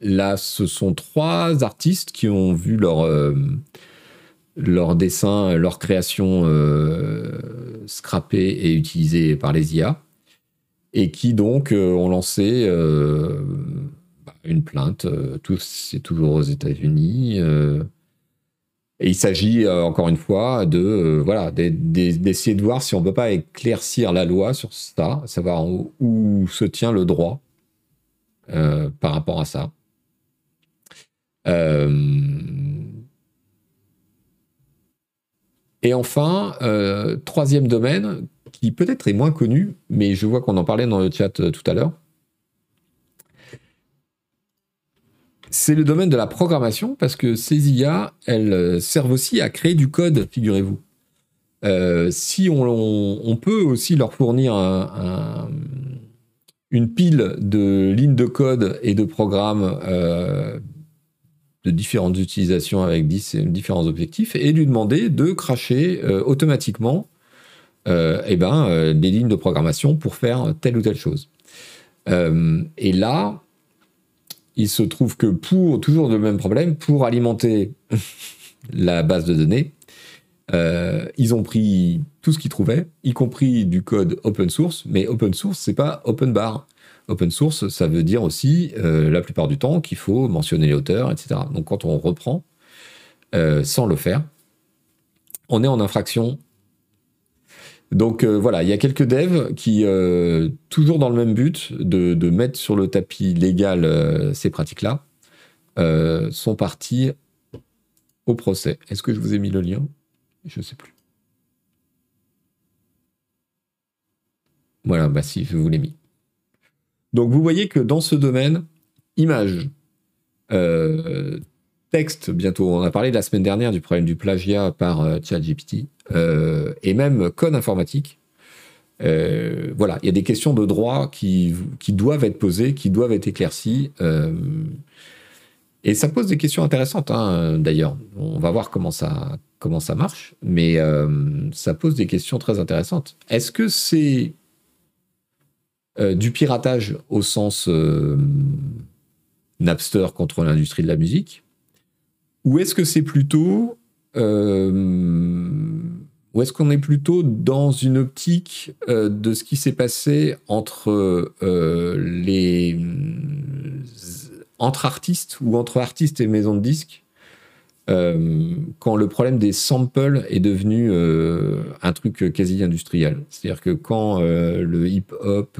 là, ce sont trois artistes qui ont vu leur dessin, leur création scrappée et utilisée par les IA, et qui donc ont lancé une plainte. C'est toujours aux États-Unis. Et il s'agit, encore une fois, d'essayer de voir si on ne peut pas éclaircir la loi sur ça, savoir où se tient le droit par rapport à ça. Et enfin, troisième domaine, qui peut-être est moins connu, mais je vois qu'on en parlait dans le chat tout à l'heure, c'est le domaine de la programmation, parce que ces IA, elles servent aussi à créer du code, figurez-vous. Si on peut aussi leur fournir une pile de lignes de code et de programmes de différentes utilisations avec différents objectifs, et lui demander de cracher automatiquement des lignes de programmation pour faire telle ou telle chose. Et là... il se trouve que toujours le même problème, pour alimenter la base de données, ils ont pris tout ce qu'ils trouvaient, y compris du code open source, mais open source, c'est pas open bar. Open source, ça veut dire aussi, la plupart du temps, qu'il faut mentionner les auteurs, etc. Donc quand on reprend, sans le faire, on est en infraction. Donc voilà, il y a quelques devs qui, toujours dans le même but de mettre sur le tapis légal ces pratiques-là, sont partis au procès. Est-ce que je vous ai mis le lien ? Je ne sais plus. Voilà, bah si, je vous l'ai mis. Donc vous voyez que dans ce domaine, images, texte, bientôt, on a parlé la semaine dernière du problème du plagiat par ChatGPT, et même code informatique, Voilà, il y a des questions de droit qui doivent être posées, qui doivent être éclaircies. Et ça pose des questions intéressantes, hein, d'ailleurs. On va voir comment ça marche, mais ça pose des questions très intéressantes. Est-ce que c'est du piratage au sens Napster contre l'industrie de la musique, ou est-ce que c'est plutôt... Ou est-ce qu'on est plutôt dans une optique de ce qui s'est passé entre artistes ou entre artistes et maisons de disques quand le problème des samples est devenu un truc quasi industriel. C'est-à-dire que quand le hip-hop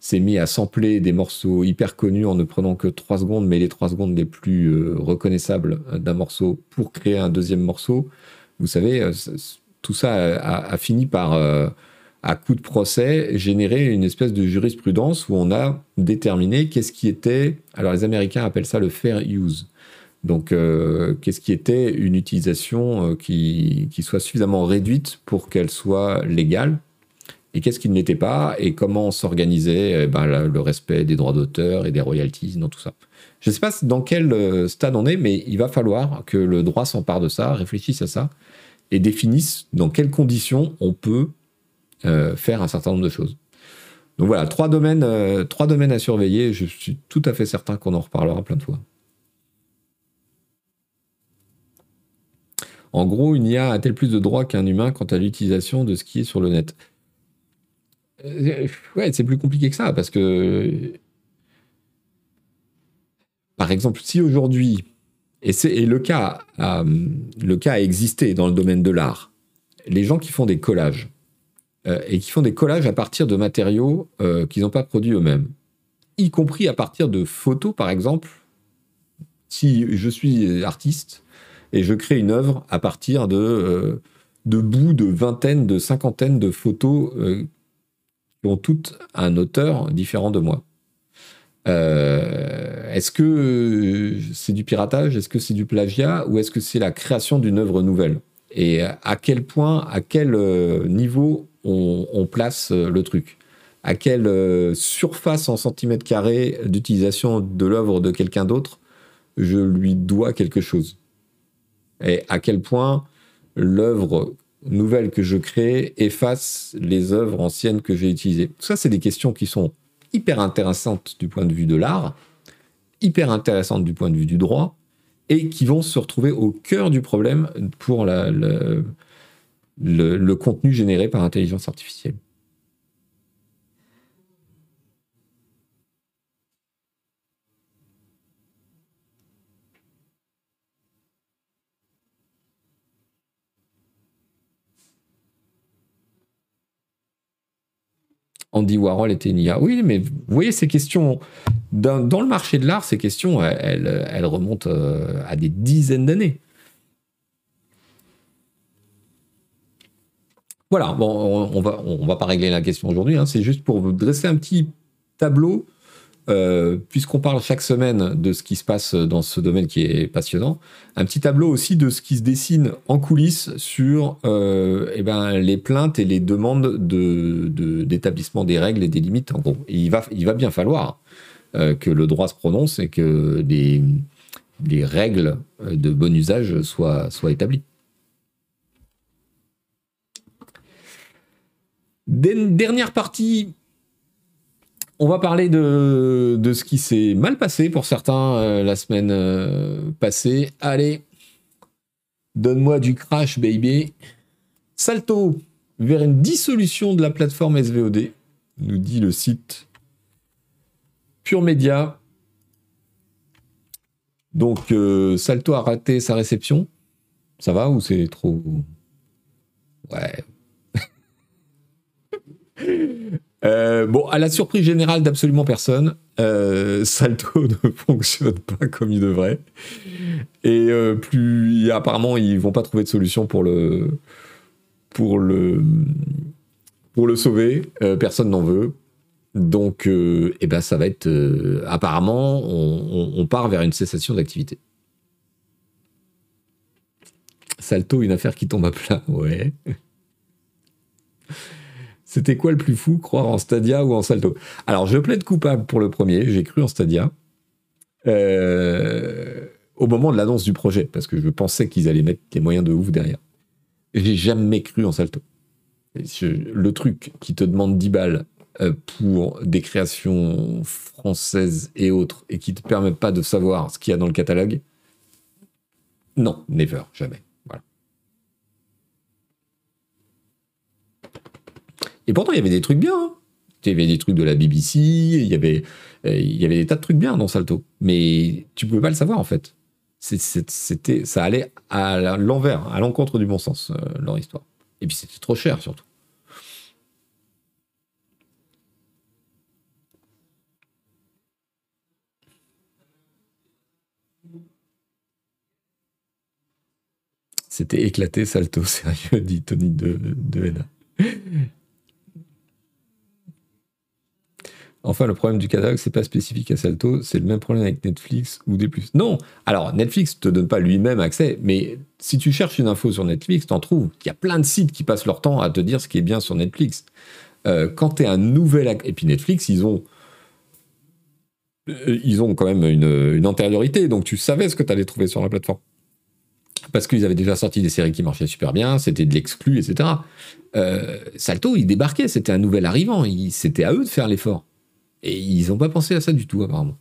s'est mis à sampler des morceaux hyper connus en ne prenant que 3 secondes, mais les 3 secondes les plus reconnaissables d'un morceau pour créer un deuxième morceau, vous savez, tout ça a fini par, à coup de procès, générer une espèce de jurisprudence où on a déterminé qu'est-ce qui était... Alors, les Américains appellent ça le fair use. Donc, qu'est-ce qui était une utilisation qui soit suffisamment réduite pour qu'elle soit légale, et qu'est-ce qui ne l'était pas, et comment s'organisait le respect des droits d'auteur et des royalties dans tout ça. Je ne sais pas dans quel stade on est, mais il va falloir que le droit s'empare de ça, réfléchisse à ça, et définisse dans quelles conditions on peut faire un certain nombre de choses. Donc voilà, trois domaines à surveiller. Je suis tout à fait certain qu'on en reparlera plein de fois. En gros, une IA a-t-elle plus de droits qu'un humain quant à l'utilisation de ce qui est sur le net ? Ouais, c'est plus compliqué que ça, parce que... Par exemple, si aujourd'hui, et le cas a existé dans le domaine de l'art, les gens qui font des collages, et qui font des collages à partir de matériaux qu'ils n'ont pas produits eux-mêmes, y compris à partir de photos, par exemple, si je suis artiste et je crée une œuvre à partir de bouts de vingtaines, de cinquantaines de photos qui ont toutes un auteur différent de moi. Est-ce que c'est du piratage? Est-ce que c'est du plagiat? Ou est-ce que c'est la création d'une œuvre nouvelle? Et à quel point, à quel niveau on place le truc? À quelle surface en centimètres carrés d'utilisation de l'œuvre de quelqu'un d'autre je lui dois quelque chose? Et à quel point l'œuvre nouvelle que je crée efface les œuvres anciennes que j'ai utilisées? Tout ça, c'est des questions qui sont hyper intéressantes du point de vue de l'art, hyper intéressantes du point de vue du droit, et qui vont se retrouver au cœur du problème pour le contenu généré par intelligence artificielle. Andy Warhol était une IA. Oui, mais vous voyez, ces questions, dans le marché de l'art, ces questions, elles remontent à des dizaines d'années. Voilà, bon, on va pas régler la question aujourd'hui, hein, c'est juste pour vous dresser un petit tableau, puisqu'on parle chaque semaine de ce qui se passe dans ce domaine qui est passionnant, un petit tableau aussi de ce qui se dessine en coulisses sur les plaintes et les demandes d'établissement des règles et des limites, en gros. Et il va bien falloir que le droit se prononce et que les règles de bon usage soient établies. Dernière partie. On va parler de ce qui s'est mal passé pour certains la semaine passée. Allez, donne-moi du crash, baby. Salto vers une dissolution de la plateforme SVOD, nous dit le site Pure Media. Donc, Salto a raté sa réception. Ça va ou c'est trop... Ouais... bon, à la surprise générale d'absolument personne, Salto ne fonctionne pas comme il devrait. Et apparemment, ils vont pas trouver de solution pour le sauver. Personne n'en veut. Donc, ça va être... apparemment, on part vers une cessation d'activité. Salto, une affaire qui tombe à plat, ouais. C'était quoi le plus fou, croire en Stadia ou en Salto? Alors, je plaide coupable pour le premier, j'ai cru en Stadia. Au moment de l'annonce du projet, parce que je pensais qu'ils allaient mettre les moyens de ouf derrière. J'ai jamais cru en Salto. Le truc qui te demande 10 balles pour des créations françaises et autres, et qui te permet pas de savoir ce qu'il y a dans le catalogue, non, never, jamais. Voilà. Et pourtant, il y avait des trucs bien. Hein. Il y avait des trucs de la BBC, il y avait des tas de trucs bien dans Salto. Mais tu pouvais pas le savoir, en fait. Ça allait à l'envers, à l'encontre du bon sens, leur histoire. Et puis c'était trop cher, surtout. C'était éclaté, Salto, sérieux, dit Tony de Hena. Enfin, le problème du catalogue, c'est pas spécifique à Salto, c'est le même problème avec Netflix ou des plus. Non, alors Netflix te donne pas lui-même accès, mais si tu cherches une info sur Netflix, t'en trouves. Il y a plein de sites qui passent leur temps à te dire ce qui est bien sur Netflix. Quand t'es un nouvel... Et puis Netflix, ils ont quand même une antériorité, donc tu savais ce que t'allais trouver sur la plateforme. Parce qu'ils avaient déjà sorti des séries qui marchaient super bien, c'était de l'exclu, etc. Salto, ils débarquaient, c'était un nouvel arrivant, c'était à eux de faire l'effort. Et ils n'ont pas pensé à ça du tout, apparemment.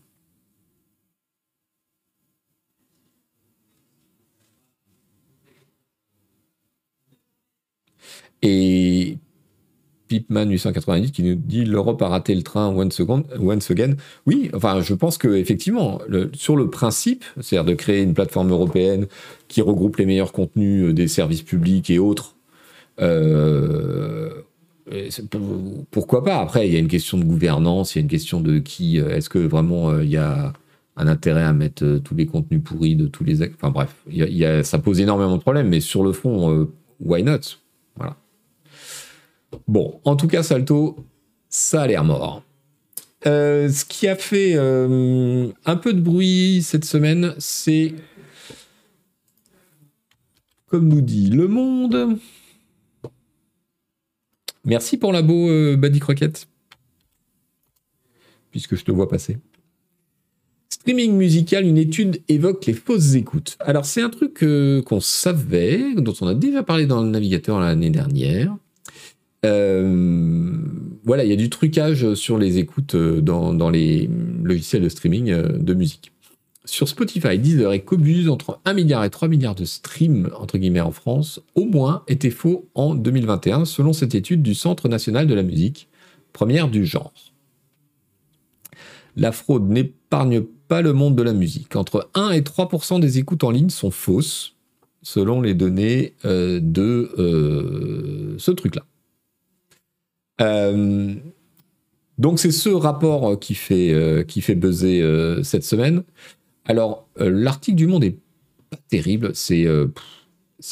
Et Pipman 890 qui nous dit « L'Europe a raté le train once again ». Oui, enfin, je pense qu'effectivement, sur le principe, c'est-à-dire de créer une plateforme européenne qui regroupe les meilleurs contenus des services publics et autres, pourquoi pas? Après, il y a une question de gouvernance, il y a une question de qui... Est-ce que vraiment il y a un intérêt à mettre tous les contenus pourris de tous les... Enfin bref, ça pose énormément de problèmes, mais sur le fond, why not? Voilà. Bon, en tout cas, Salto, ça a l'air mort. Ce qui a fait un peu de bruit cette semaine, c'est... Comme nous dit Le Monde... Merci pour l'abo, Buddy Croquette, puisque je te vois passer. Streaming musical, une étude évoque les fausses écoutes. Alors, c'est un truc qu'on savait, dont on a déjà parlé dans le navigateur l'année dernière. Voilà, il y a du trucage sur les écoutes dans les logiciels de streaming de musique. Sur Spotify, Deezer et Cobuz, entre 1 milliard et 3 milliards de streams, entre guillemets, en France, au moins, étaient faux en 2021, selon cette étude du Centre National de la Musique, première du genre. La fraude n'épargne pas le monde de la musique. Entre 1 et 3% des écoutes en ligne sont fausses, selon les données de ce truc-là. Donc c'est ce rapport qui fait buzzer cette semaine. Alors, l'article du Monde est pas terrible, c'est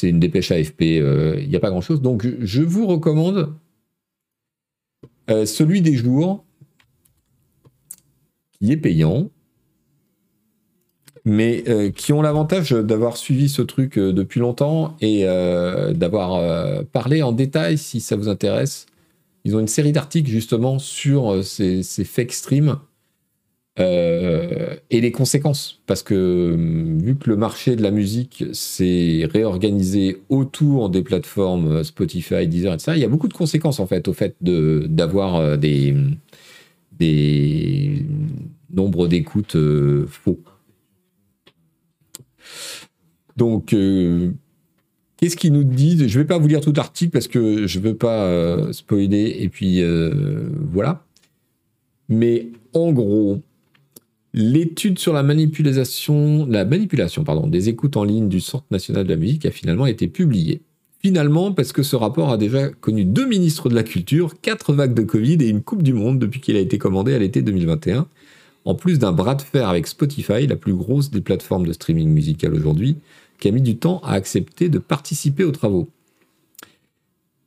une dépêche AFP, il n'y a pas grand-chose. Donc, je vous recommande celui des jours, qui est payant, mais qui ont l'avantage d'avoir suivi ce truc depuis longtemps et d'avoir parlé en détail, si ça vous intéresse. Ils ont une série d'articles, justement, sur ces fake streams. Et les conséquences, parce que vu que le marché de la musique s'est réorganisé autour des plateformes Spotify, Deezer, etc., il y a beaucoup de conséquences en fait au fait d'avoir des nombres d'écoutes faux. Donc qu'est-ce qu'ils nous disent? Je ne vais pas vous lire tout l'article parce que je ne veux pas spoiler et puis voilà, mais en gros, l'étude sur la manipulation, des écoutes en ligne du Centre National de la Musique a finalement été publiée. Finalement, parce que ce rapport a déjà connu 2 ministres de la Culture, 4 vagues de Covid et une Coupe du Monde depuis qu'il a été commandé à l'été 2021. En plus d'un bras de fer avec Spotify, la plus grosse des plateformes de streaming musical aujourd'hui, qui a mis du temps à accepter de participer aux travaux.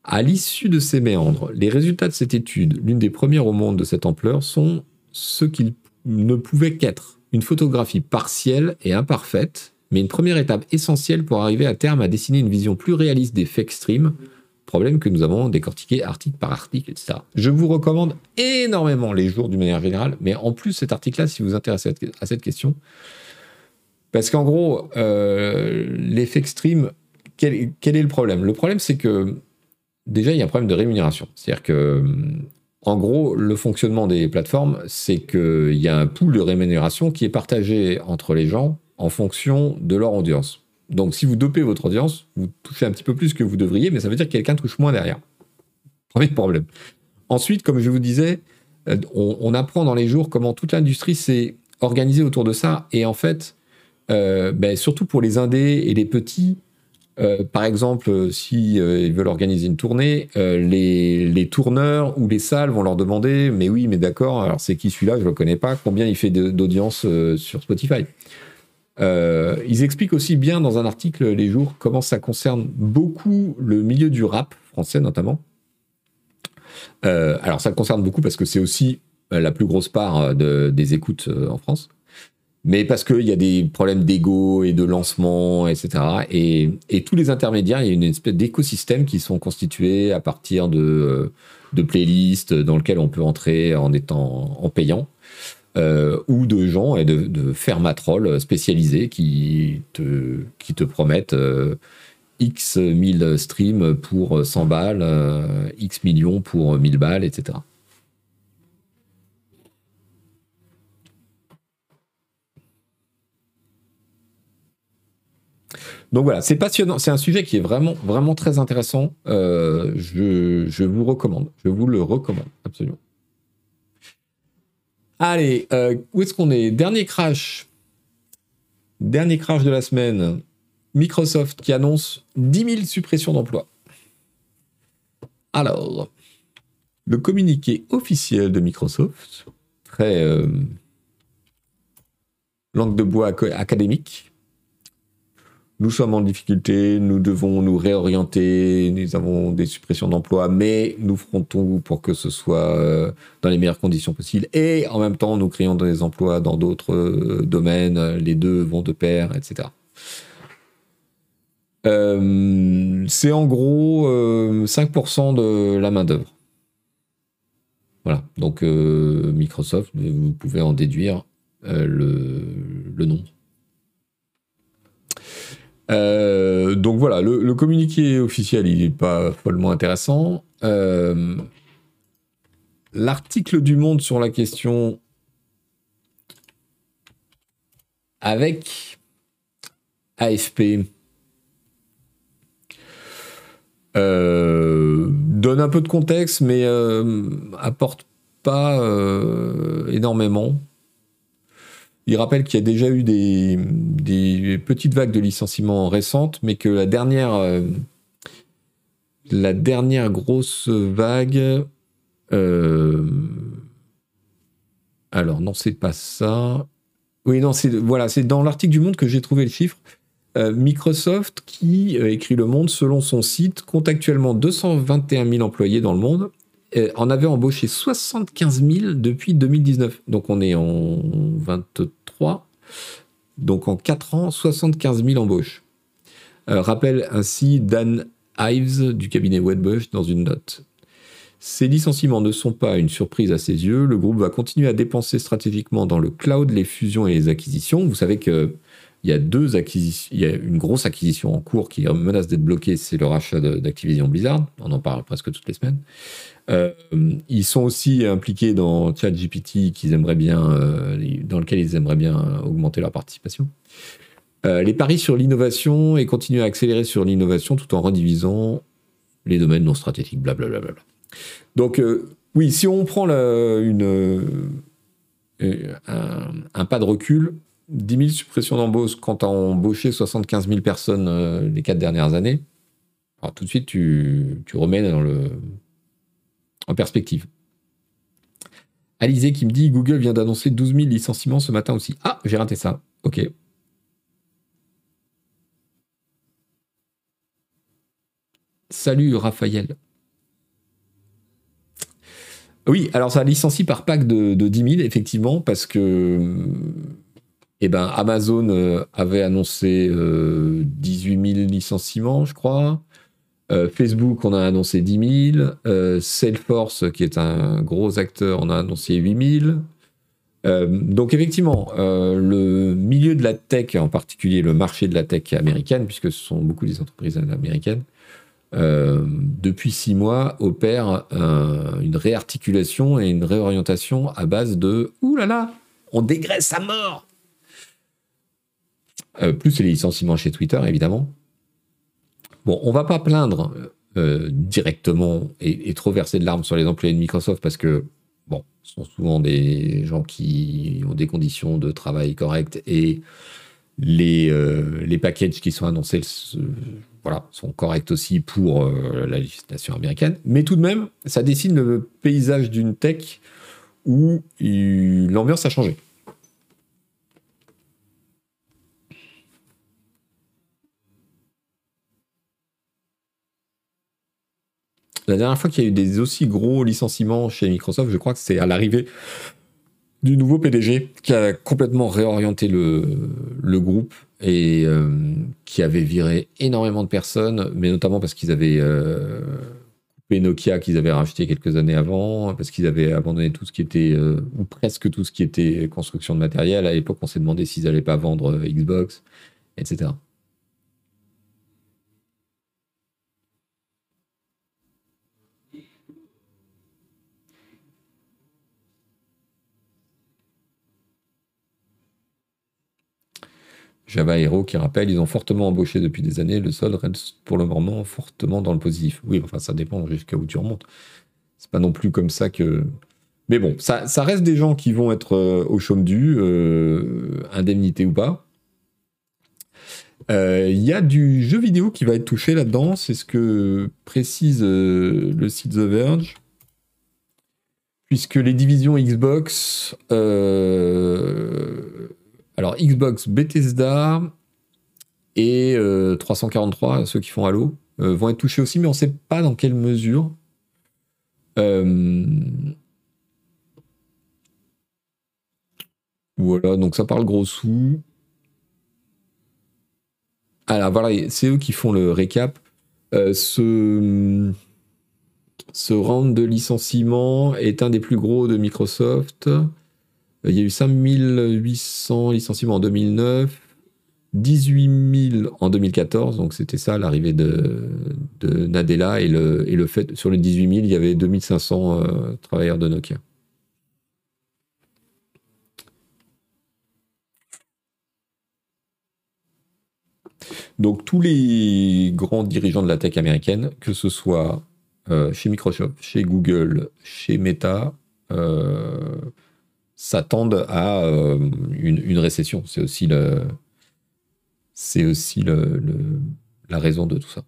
À l'issue de ces méandres, les résultats de cette étude, l'une des premières au monde de cette ampleur, sont... ce qu'il ne pouvait qu'être, une photographie partielle et imparfaite, mais une première étape essentielle pour arriver à terme à dessiner une vision plus réaliste des fake streams, problème que nous avons décortiqué article par article, etc. Je vous recommande énormément Les Jours d'une manière générale, mais en plus cet article-là, si vous vous intéressez à cette question, parce qu'en gros, l'effet extrême, quel est le problème? Le problème, c'est que déjà, il y a un problème de rémunération. C'est-à-dire que, en gros, le fonctionnement des plateformes, c'est qu'il y a un pool de rémunération qui est partagé entre les gens en fonction de leur audience. Donc, si vous dopez votre audience, vous touchez un petit peu plus que vous devriez, mais ça veut dire que quelqu'un touche moins derrière. Premier problème. Ensuite, comme je vous disais, on apprend dans Les Jours comment toute l'industrie s'est organisée autour de ça. Et en fait, surtout pour les indés et les petits, par exemple, s'ils veulent organiser une tournée, les tourneurs ou les salles vont leur demander « Mais oui, mais d'accord, alors c'est qui celui-là? Je ne le connais pas. Combien il fait d'audience sur Spotify ?» Ils expliquent aussi bien dans un article Les Jours comment ça concerne beaucoup le milieu du rap français notamment. Alors ça le concerne beaucoup parce que c'est aussi la plus grosse part des écoutes en France, mais parce qu'il y a des problèmes d'ego et de lancement, etc. Et tous les intermédiaires, il y a une espèce d'écosystème qui sont constitués à partir de playlists dans lesquelles on peut entrer en payant. Ou de gens et de fermatrolles spécialisés qui te promettent X 1000 streams pour 100 balles, X millions pour 1000 balles, etc. Donc voilà, c'est passionnant, c'est un sujet qui est vraiment, vraiment très intéressant. Je vous le recommande, absolument. Allez, où est-ce qu'on est? Dernier crash de la semaine. Microsoft qui annonce 10 000 suppressions d'emplois. Alors, le communiqué officiel de Microsoft, très langue de bois académique. Nous sommes en difficulté, nous devons nous réorienter, nous avons des suppressions d'emplois, mais nous ferons tout pour que ce soit dans les meilleures conditions possibles. Et en même temps, nous créons des emplois dans d'autres domaines, les deux vont de pair, etc. C'est en gros 5% de la main-d'œuvre. Voilà, donc Microsoft, vous pouvez en déduire le nombre. Donc voilà, le communiqué officiel, il n'est pas follement intéressant. L'article du Monde sur la question avec AFP donne un peu de contexte, mais apporte pas énormément. Il rappelle qu'il y a déjà eu des petites vagues de licenciements récentes, mais que la dernière grosse vague... Alors, non, c'est pas ça. Oui, non, c'est dans l'article du Monde que j'ai trouvé le chiffre. Microsoft, qui écrit Le Monde, selon son site, compte actuellement 221 000 employés dans le monde, en avait embauché 75 000 depuis 2019. Donc on est en 23. Donc en 4 ans, 75 000 embauches. Rappelle ainsi Dan Ives du cabinet Wedbush dans une note. Ces licenciements ne sont pas une surprise à ses yeux. Le groupe va continuer à dépenser stratégiquement dans le cloud, les fusions et les acquisitions. Vous savez qu'il y a une grosse acquisition en cours qui menace d'être bloquée, c'est le rachat d'Activision Blizzard. On en parle presque toutes les semaines. Ils sont aussi impliqués dans ChatGPT dans lequel ils aimeraient bien augmenter leur participation. Les paris sur l'innovation et continuer à accélérer sur l'innovation tout en redivisant les domaines non stratégiques, blablabla. Donc oui, si on prend un pas de recul, 10 000 suppressions d'embauche quand on a embauché 75 000 personnes les 4 dernières années, alors tout de suite tu remets dans le... en perspective. Alizé qui me dit « Google vient d'annoncer 12 000 licenciements ce matin aussi. » Ah, j'ai raté ça. Ok. Salut Raphaël. Oui, alors ça licencie par pack de 10 000, effectivement, parce que Amazon avait annoncé 18 000 licenciements, je crois. Facebook, on a annoncé 10 000. Salesforce, qui est un gros acteur, on a annoncé 8 000. Donc effectivement, le milieu de la tech, en particulier le marché de la tech américaine, puisque ce sont beaucoup des entreprises américaines, depuis 6 mois, opère une réarticulation et une réorientation à base de « Ouh là là, on dégraisse à mort !» Plus les licenciements chez Twitter, évidemment. Bon, on ne va pas plaindre directement et trop verser de larmes sur les employés de Microsoft parce que, bon, ce sont souvent des gens qui ont des conditions de travail correctes et les packages qui sont annoncés voilà, sont corrects aussi pour la législation américaine. Mais tout de même, ça dessine le paysage d'une tech où l'ambiance a changé. La dernière fois qu'il y a eu des aussi gros licenciements chez Microsoft, je crois que c'est à l'arrivée du nouveau PDG qui a complètement réorienté le groupe et qui avait viré énormément de personnes, mais notamment parce qu'ils avaient coupé Nokia qu'ils avaient racheté quelques années avant, parce qu'ils avaient abandonné tout ce qui était, ou presque tout ce qui était construction de matériel. À l'époque, on s'est demandé s'ils n'allaient pas vendre Xbox, etc. Java Hero qui rappelle, ils ont fortement embauché depuis des années, le sol reste pour le moment fortement dans le positif. Oui, enfin ça dépend jusqu'à où tu remontes. C'est pas non plus comme ça que... Mais bon, ça reste des gens qui vont être au chaume dû, indemnité ou pas. Y a du jeu vidéo qui va être touché là-dedans, c'est ce que précise le site The Verge. Puisque les divisions Xbox... Alors, Xbox, Bethesda et 343, ceux qui font Halo, vont être touchés aussi, mais on ne sait pas dans quelle mesure. Voilà, donc ça parle gros sous. Alors, voilà, c'est eux qui font le récap. Ce round de licenciement est un des plus gros de Microsoft. Il y a eu 5800 licenciements en 2009, 18 000 en 2014, donc c'était ça l'arrivée de Nadella, et le fait, sur les 18 000, il y avait 2500 travailleurs de Nokia. Donc tous les grands dirigeants de la tech américaine, que ce soit chez Microsoft, chez Google, chez Meta, s'attendent à une récession. C'est aussi la raison de tout ça.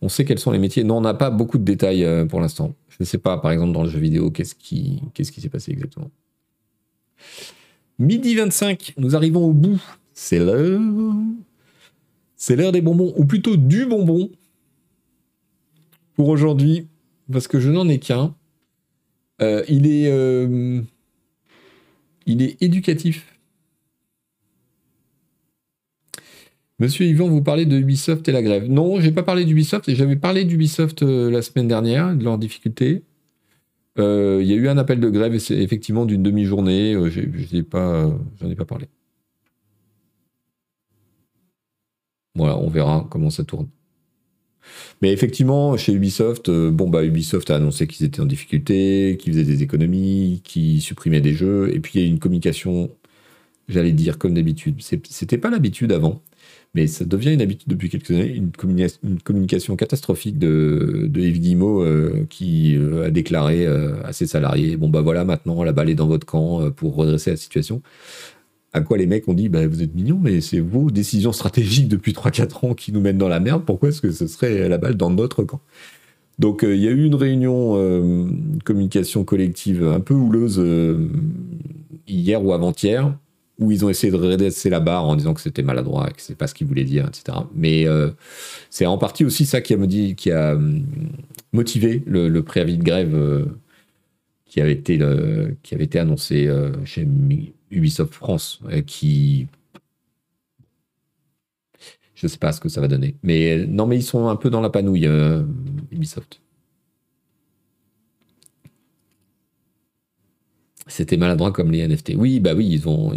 On sait quels sont les métiers. Non, on n'a pas beaucoup de détails pour l'instant. Je ne sais pas, par exemple, dans le jeu vidéo, qu'est-ce qui s'est passé exactement. Midi 25, nous arrivons au bout. C'est l'heure des bonbons, ou plutôt du bonbon. Pour aujourd'hui, parce que je n'en ai qu'un, il est éducatif. Monsieur Yvan, vous parlez de Ubisoft et la grève. Non, je n'ai pas parlé d'Ubisoft, et j'avais parlé d'Ubisoft la semaine dernière, de leurs difficultés. Il y a eu un appel de grève, effectivement, d'une demi-journée, j'en ai pas parlé. Voilà, on verra comment ça tourne. Mais effectivement, chez Ubisoft, Ubisoft a annoncé qu'ils étaient en difficulté, qu'ils faisaient des économies, qu'ils supprimaient des jeux, et puis il y a eu une communication, j'allais dire, comme d'habitude. C'était pas l'habitude avant, mais ça devient une habitude depuis quelques années, une communication catastrophique de Yves Guillemot qui a déclaré à ses salariés, voilà, maintenant, la balle est dans votre camp pour redresser la situation. À quoi les mecs ont dit, vous êtes mignons, mais c'est vos décisions stratégiques depuis 3-4 ans qui nous mènent dans la merde, pourquoi est-ce que ce serait la balle dans notre camp? Donc il y a eu une réunion, une communication collective un peu houleuse hier ou avant-hier, où ils ont essayé de redresser la barre en disant que c'était maladroit, que c'est pas ce qu'ils voulaient dire, etc. Mais c'est en partie aussi ça qui a motivé le préavis de grève qui avait été annoncé chez Ubisoft France, qui... Je ne sais pas ce que ça va donner. Mais non, mais ils sont un peu dans la panouille, Ubisoft. C'était maladroit comme les NFT. Oui, bah oui, ils ont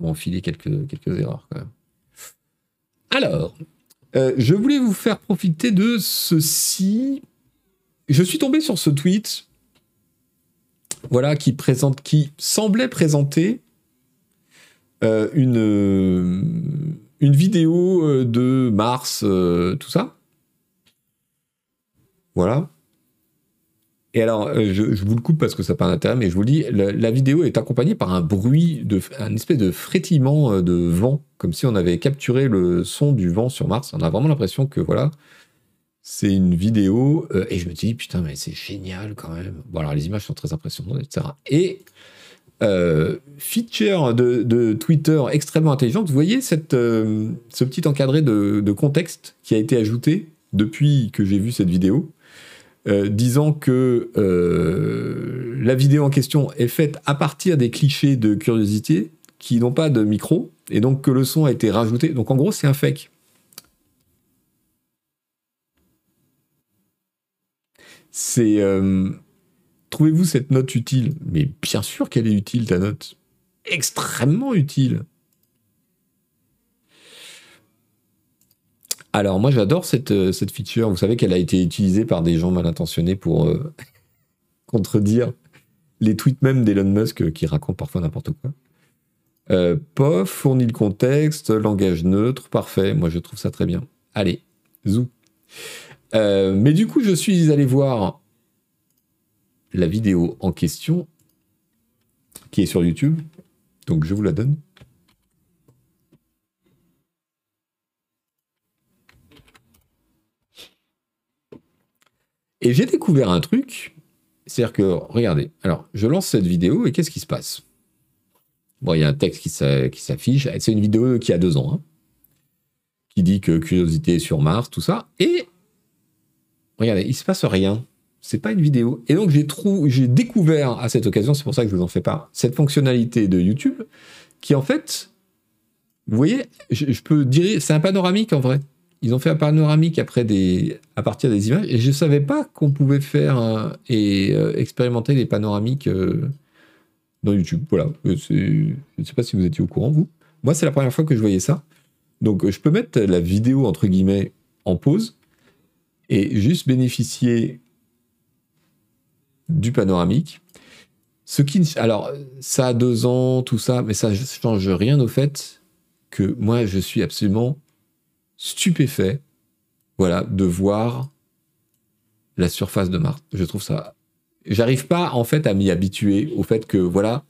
enfilé quelques erreurs quand même. Alors, je voulais vous faire profiter de ceci. Je suis tombé sur ce tweet, voilà, qui semblait présenter une vidéo de Mars, tout ça. Voilà. Et alors, je vous le coupe parce que ça n'a pas d'intérêt, mais je vous le dis, la vidéo est accompagnée par un bruit, un espèce de frétillement de vent, comme si on avait capturé le son du vent sur Mars. On a vraiment l'impression que, voilà, c'est une vidéo. Et je me dis, putain, mais c'est génial quand même. Bon, alors, les images sont très impressionnantes, etc. Et... feature de Twitter extrêmement intelligente, vous voyez ce petit encadré de contexte qui a été ajouté depuis que j'ai vu cette vidéo, disant que la vidéo en question est faite à partir des clichés de curiosité qui n'ont pas de micro, et donc que le son a été rajouté. Donc en gros, c'est un fake. C'est... Trouvez-vous cette note utile? Mais bien sûr qu'elle est utile, ta note. Extrêmement utile. Alors, moi, j'adore cette feature. Vous savez qu'elle a été utilisée par des gens mal intentionnés pour contredire les tweets même d'Elon Musk, qui raconte parfois n'importe quoi. Pof, fournit le contexte, langage neutre, parfait. Moi, je trouve ça très bien. Allez, zou. Mais du coup, je suis allé voir... la vidéo en question, qui est sur YouTube, donc je vous la donne. Et j'ai découvert un truc, c'est-à-dire que, regardez, alors je lance cette vidéo et qu'est-ce qui se passe? Bon, il y a un texte qui s'affiche, c'est une vidéo qui a 2 ans, hein, qui dit que curiosité sur Mars, tout ça, et regardez, il se passe rien. C'est pas une vidéo. Et donc, j'ai découvert à cette occasion, c'est pour ça que je vous en fais part, cette fonctionnalité de YouTube qui, en fait, vous voyez, je peux dire, c'est un panoramique en vrai. Ils ont fait un panoramique après à partir des images, et je savais pas qu'on pouvait faire expérimenter les panoramiques dans YouTube. Voilà. Je ne sais pas si vous étiez au courant, vous. Moi, c'est la première fois que je voyais ça. Donc, je peux mettre la vidéo, entre guillemets, en pause et juste bénéficier du panoramique. Alors, ça a 2 ans, tout ça, mais ça ne change rien au fait que moi, je suis absolument stupéfait, voilà, de voir la surface de Mars. Je trouve ça... J'arrive pas, en fait, à m'y habituer au fait que, voilà,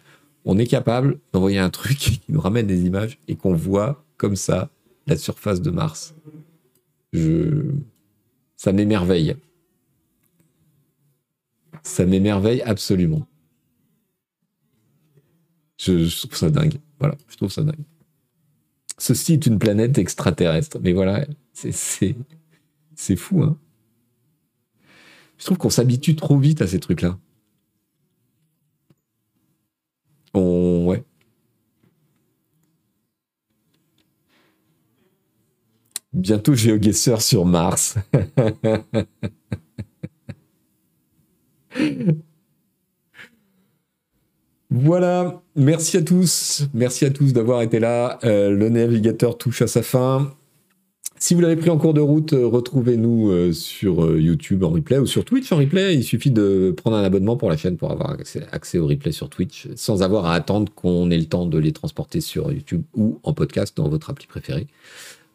on est capable d'envoyer un truc qui nous ramène des images et qu'on voit, comme ça, la surface de Mars. Ça m'émerveille. Ça m'émerveille absolument. Je trouve ça dingue. Voilà, je trouve ça dingue. Ceci est une planète extraterrestre. Mais voilà, c'est fou, hein. Je trouve qu'on s'habitue trop vite à ces trucs-là. Ouais. Bientôt géoguesseur sur Mars. Voilà, merci à tous d'avoir été là. Le navigateur touche à sa fin. Si vous l'avez pris en cours de route, retrouvez-nous sur YouTube en replay ou sur Twitch en replay. Il suffit de prendre un abonnement pour la chaîne pour avoir accès aux replays sur Twitch sans avoir à attendre qu'on ait le temps de les transporter sur YouTube ou en podcast dans votre appli préférée.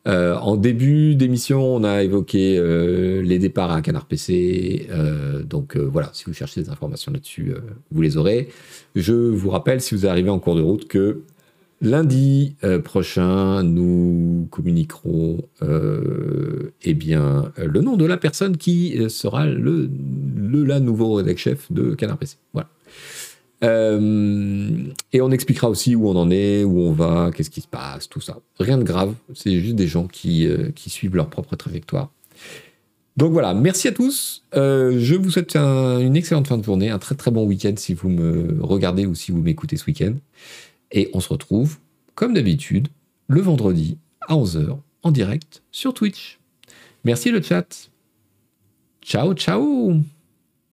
En début d'émission, on a évoqué les départs à Canard PC. Donc voilà, si vous cherchez des informations là-dessus, vous les aurez. Je vous rappelle, si vous arrivez en cours de route, que lundi prochain, nous communiquerons eh bien, le nom de la personne qui sera la nouveau rédac-chef de Canard PC. Voilà. Et on expliquera aussi où on en est, où on va, qu'est-ce qui se passe, tout ça. Rien de grave, c'est juste des gens qui suivent leur propre trajectoire. Donc voilà, merci à tous. Je vous souhaite une excellente fin de journée, un très très bon week-end si vous me regardez ou si vous m'écoutez ce week-end. Et on se retrouve, comme d'habitude, le vendredi à 11h en direct sur Twitch. Merci le chat. Ciao, ciao!